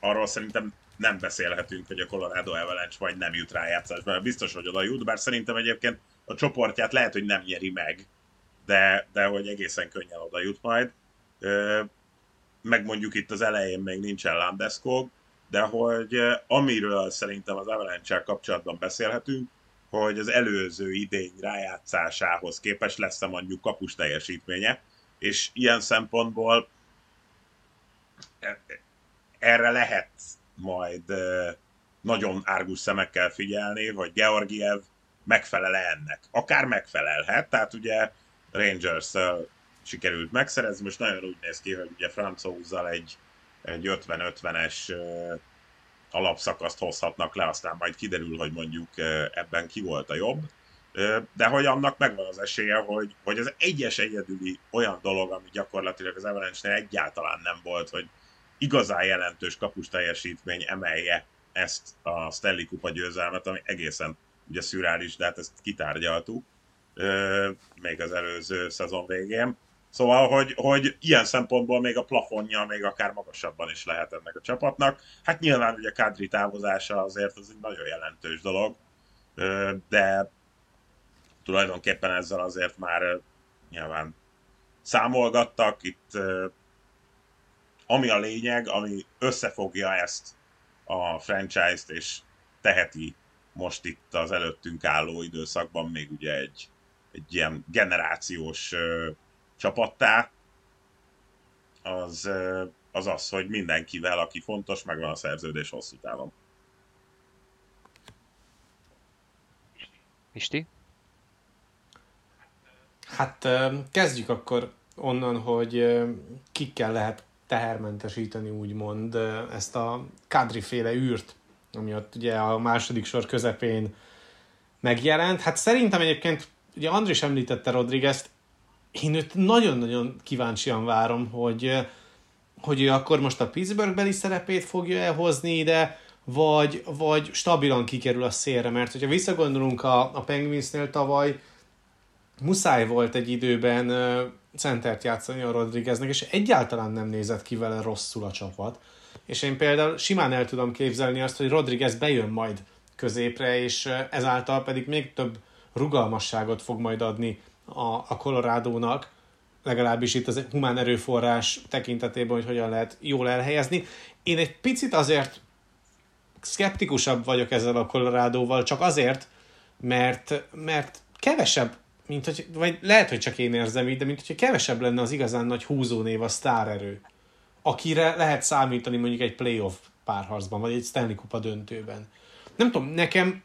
arról szerintem nem beszélhetünk, hogy a Colorado Avalanche vagy nem jut rájátszásba. Biztos, hogy oda jut, bár szerintem egyébként a csoportját lehet, hogy nem nyeri meg, de hogy egészen könnyen oda jut majd. Meg mondjuk itt az elején még nincsen Landeskog, de hogy amiről szerintem az Avalanche-sel kapcsolatban beszélhetünk, hogy az előző idény rájátszásához képest lesz-e mondjuk kapus teljesítménye, és ilyen szempontból erre lehet majd nagyon árgus szemekkel figyelni, hogy Georgiev megfelel-e ennek. Akár megfelelhet, tehát ugye Rangers-szel sikerült megszerezni, most nagyon úgy néz ki, hogy ugye Francózzal egy 50-50-es alapszakaszt hozhatnak le, aztán majd kiderül, hogy mondjuk ebben ki volt a jobb, de hogy annak megvan az esélye, hogy az egyes egyedüli olyan dolog, ami gyakorlatilag az Avalanche-nél egyáltalán nem volt, hogy igazán jelentős kapus teljesítmény emelje ezt a Stanley Kupa győzelmet, ami egészen ugye szürreális, de hát ezt kitárgyaltuk még az előző szezon végén. Szóval, hogy ilyen szempontból még a plafonja, még akár magasabban is lehet ennek a csapatnak. Hát nyilván ugye Kádri távozása azért az egy nagyon jelentős dolog, de tulajdonképpen ezzel azért már nyilván számolgattak. Itt ami a lényeg, ami összefogja ezt a franchise-t, és teheti most itt az előttünk álló időszakban még ugye egy ilyen generációs csapattá, az, hogy mindenkivel, aki fontos, megvan a szerződés hosszú távon. Isti? Hát kezdjük akkor onnan, hogy kikkel lehet tehermentesíteni, úgymond, ezt a Kadri-féle űrt, ami ott ugye a második sor közepén megjelent. Hát szerintem egyébként, ugye Andris említette Rodriguez-t, én őt nagyon-nagyon kíváncsian várom, hogy ő akkor most a Pittsburgh-beli szerepét fogja elhozni ide, vagy stabilan kikerül a szélre, mert hogyha visszagondolunk a Penguinsnél tavaly, muszáj volt egy időben centert játszani a Rodrigueznek, és egyáltalán nem nézett ki vele rosszul a csapat. És én például simán el tudom képzelni azt, hogy Rodriguez bejön majd középre, és ezáltal pedig még több rugalmasságot fog majd adni a Colorado-nak, legalábbis itt az humán erőforrás tekintetében, hogy hogyan lehet jól elhelyezni. Én egy picit azért szkeptikusabb vagyok ezzel a Colorado-val, csak azért, mert kevesebb, vagy lehet, hogy csak én érzem így, de mint hogyha kevesebb lenne az igazán nagy húzónév, a sztárerő, akire lehet számítani mondjuk egy playoff párharcban, vagy egy Stanley Kupa döntőben. Nem tudom, nekem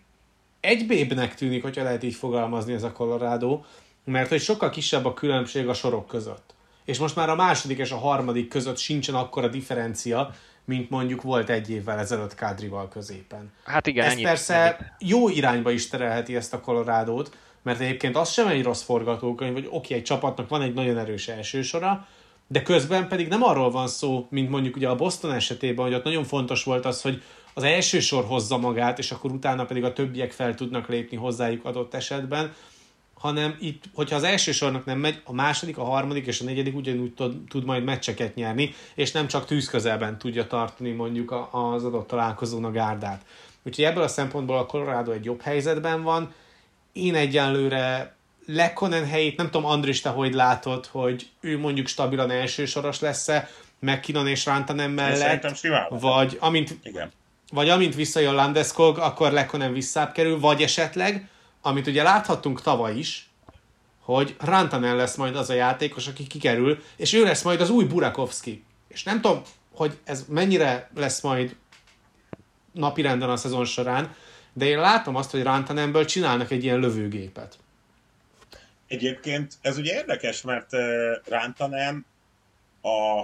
egybébnek tűnik, hogyha lehet így fogalmazni, ez a Colorado, mert hogy sokkal kisebb a különbség a sorok között. És most már a második és a harmadik között sincsen akkora differencia, mint mondjuk volt egy évvel ezelőtt Kádrival középen. Hát igen, ez persze jó irányba is terelheti ezt a Colorado-t, mert egyébként az sem egy rossz forgatókönyv, hogy oké, egy csapatnak van egy nagyon erős elsősora, de közben pedig nem arról van szó, mint mondjuk ugye a Boston esetében, hogy ott nagyon fontos volt az, hogy az elsősor hozza magát, és akkor utána pedig a többiek fel tudnak lépni hozzájuk adott esetben, hanem itt, hogyha az elsősornak nem megy, a második, a harmadik és a negyedik ugyanúgy tud majd meccseket nyerni, és nem csak tűz közelben tudja tartani mondjuk az adott találkozón a gárdát. Úgyhogy ebből a szempontból a Colorado egy jobb helyzetben van. Én egyenlőre Lekkonen helyét, nem tudom, Andris, te hogy látod, hogy ő mondjuk stabilan elsősoros lesz-e, MacKinnon és Rantanen mellett, vagy amint, igen, vagy amint visszajön Landeskog, akkor Lekkonen visszább kerül, vagy esetleg, amit ugye láthattunk tavaly is, hogy Rantanen lesz majd az a játékos, aki kikerül, és ő lesz majd az új Burakovsky. És nem tudom, hogy ez mennyire lesz majd napirenden a szezon során, de én látom azt, hogy Rantanenből csinálnak egy ilyen lövőgépet. Egyébként ez ugye érdekes, mert Rantanen a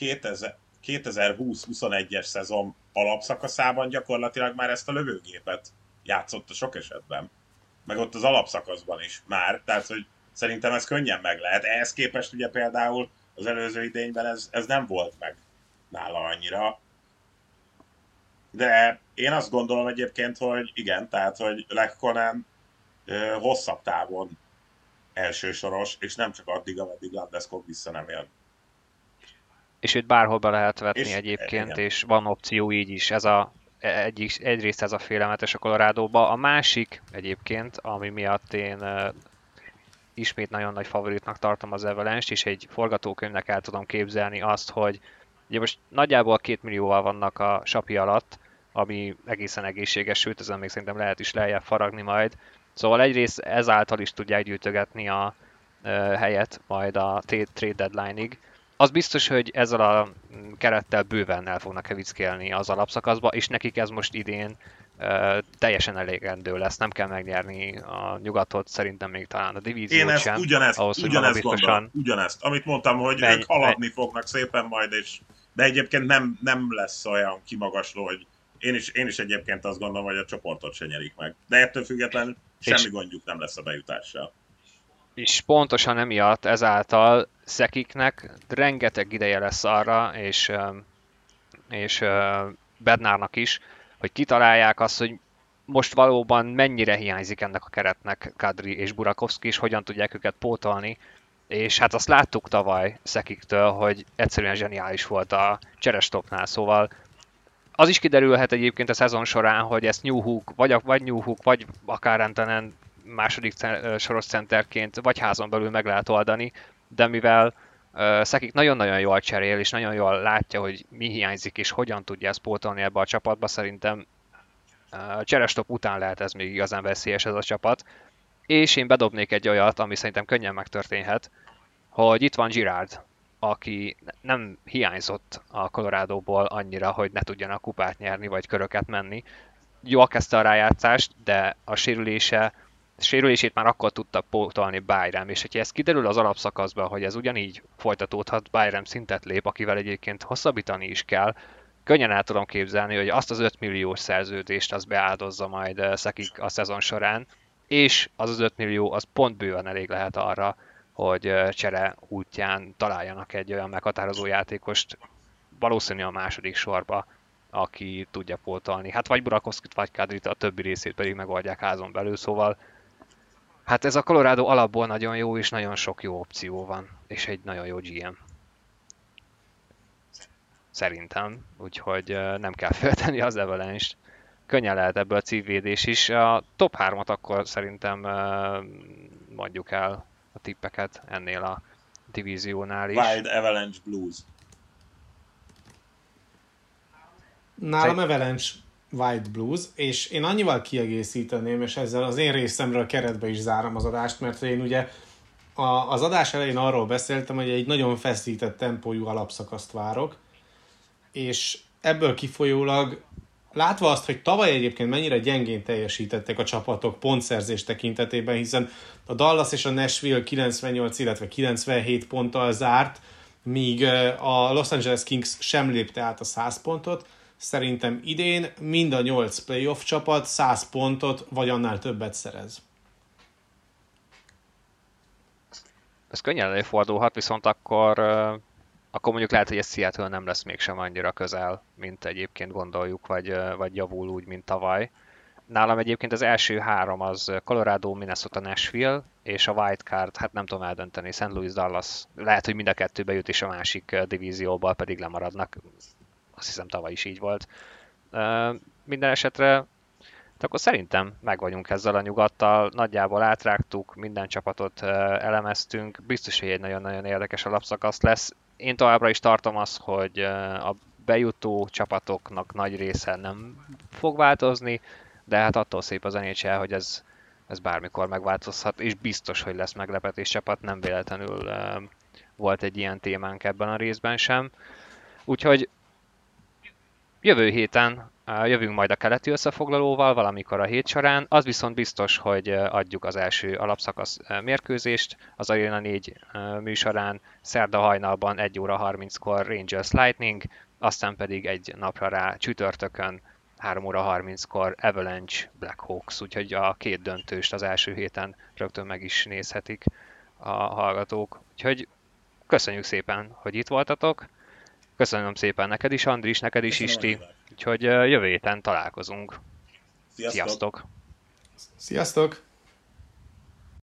2020-21-es szezon alapszakaszában gyakorlatilag már ezt a lövőgépet játszott a sok esetben. Meg ott az alapszakaszban is már, tehát hogy szerintem ez könnyen meg lehet. Ehhez képest ugye például az előző idényben ez nem volt meg nála annyira. De én azt gondolom egyébként, hogy igen, tehát hogy Lekkonen hosszabb távon elsősoros, és nem csak addig, ameddig Landeskog vissza nem jön. És őt bárhol be lehet vetni és egyébként, igen, és van opció így is. Ez a egyrészt ez a félelmetes a Colorado-ba, a másik egyébként, ami miatt én ismét nagyon nagy favoritnak tartom az Avalanche-t, és egy forgatókönyvnek el tudom képzelni azt, hogy ugye most nagyjából 2 millióval vannak a sapi alatt, ami egészen egészséges, sőt, ezen még szerintem lehet is lejjebb faragni majd. Szóval egyrészt ezáltal is tudják gyűjtögetni a helyet majd a trade deadline-ig. Az biztos, hogy ezzel a kerettel bőven el fognak hevickélni az alapszakaszba, és nekik ez most idén teljesen elégendő lesz. Nem kell megnyerni a nyugatot, szerintem még talán a divíziót sem. Én ugyanezt gondolom, ugyanezt. Amit mondtam, hogy ők haladni fognak szépen majd, és, de egyébként nem lesz olyan kimagasló, hogy én is egyébként azt gondolom, hogy a csoportot se nyerik meg. De ettől függetlenül semmi gondjuk nem lesz a bejutással. És pontosan emiatt ezáltal Szekiknek rengeteg ideje lesz arra, és Bednárnak is, hogy kitalálják azt, hogy most valóban mennyire hiányzik ennek a keretnek Kadri és Burakovsky, és hogyan tudják őket pótolni. És hát azt láttuk tavaly Szekiktől, hogy egyszerűen zseniális volt a cserestopnál, szóval az is kiderülhet egyébként a szezon során, hogy ezt New Hook, vagy akár Rantanen második soros centerként, vagy házon belül meg lehet oldani, de mivel Szekik nagyon-nagyon jól cserél, és nagyon jól látja, hogy mi hiányzik, és hogyan tudja ezt pótolni ebbe a csapatba, szerintem cserestop után lehet ez még igazán veszélyes ez a csapat. És én bedobnék egy olyat, ami szerintem könnyen megtörténhet, hogy itt van Girard, aki nem hiányzott a Colorado-ból annyira, hogy ne tudjanak kupát nyerni, vagy köröket menni. Jól kezdte a rájátszást, de a sérülését már akkor tudta pótolni Byram, és hogyha ez kiderül az alapszakaszban, hogy ez ugyanígy folytatódhat, Byram szintet lép, akivel egyébként hosszabbítani is kell, könnyen el tudom képzelni, hogy azt az 5 milliós szerződést az beáldozza majd Szekik a szezon során, és az 5 millió az pont bőven elég lehet arra, hogy csere útján találjanak egy olyan meghatározó játékost, valószínűleg a második sorba, aki tudja pótolni. Hát vagy Burakovskyt, vagy Kadrit, a többi részét pedig megoldják házon belül, szóval hát ez a Colorado alapból nagyon jó, és nagyon sok jó opció van, és egy nagyon jó GM. Szerintem, úgyhogy nem kell félteni az Avalanche-t. Könnyen lehet ebből a cívvédés is. A top 3-at akkor szerintem mondjuk el a tippeket ennél a divíziónál is. Wild Avalanche Blues. Nálam Avalanche Wild Blues, és én annyival kiegészíteném, és ezzel az én részemről keretbe is zárom az adást, mert én ugye az adás elején arról beszéltem, hogy egy nagyon feszített tempójú alapszakaszt várok, és ebből kifolyólag látva azt, hogy tavaly egyébként mennyire gyengén teljesítettek a csapatok pontszerzés tekintetében, hiszen a Dallas és a Nashville 98, illetve 97 ponttal zárt, míg a Los Angeles Kings sem lépte át a 100 pontot. Szerintem idén mind a 8 playoff csapat 100 pontot vagy annál többet szerez. Ez könnyen előfordulhat, viszont akkor mondjuk lehet, hogy ez Seattle nem lesz mégsem annyira közel, mint egyébként gondoljuk, vagy javul úgy, mint tavaly. Nálam egyébként az első három az Colorado, Minnesota, Nashville, és a wildcard, hát nem tudom eldönteni, St. Louis, Dallas. Lehet, hogy mind a kettőbe jut, és a másik divízióból pedig lemaradnak. Azt hiszem tavaly is így volt. Minden esetre, akkor szerintem meg vagyunk ezzel a nyugattal, nagyjából átrágtuk, minden csapatot elemeztünk, biztos, hogy egy nagyon-nagyon érdekes alapszakasz lesz. Én továbbra is tartom azt, hogy a bejutó csapatoknak nagy része nem fog változni, de hát attól szép az NHL, hogy ez bármikor megváltozhat, és biztos, hogy lesz meglepetés csapat, nem véletlenül volt egy ilyen témánk ebben a részben sem. Úgyhogy jövő héten jövünk majd a keleti összefoglalóval, valamikor a hét során. Az viszont biztos, hogy adjuk az első alapszakasz mérkőzést az Arena 4 műsorán, szerda hajnalban 1:30-kor Rangers Lightning, aztán pedig egy napra rá csütörtökön 3:30-kor Avalanche Blackhawks, úgyhogy a két döntőst az első héten rögtön meg is nézhetik a hallgatók. Úgyhogy köszönjük szépen, hogy itt voltatok. Köszönöm szépen neked is, Andris, neked is, Isti. Úgyhogy jövő héten találkozunk. Sziasztok! Sziasztok!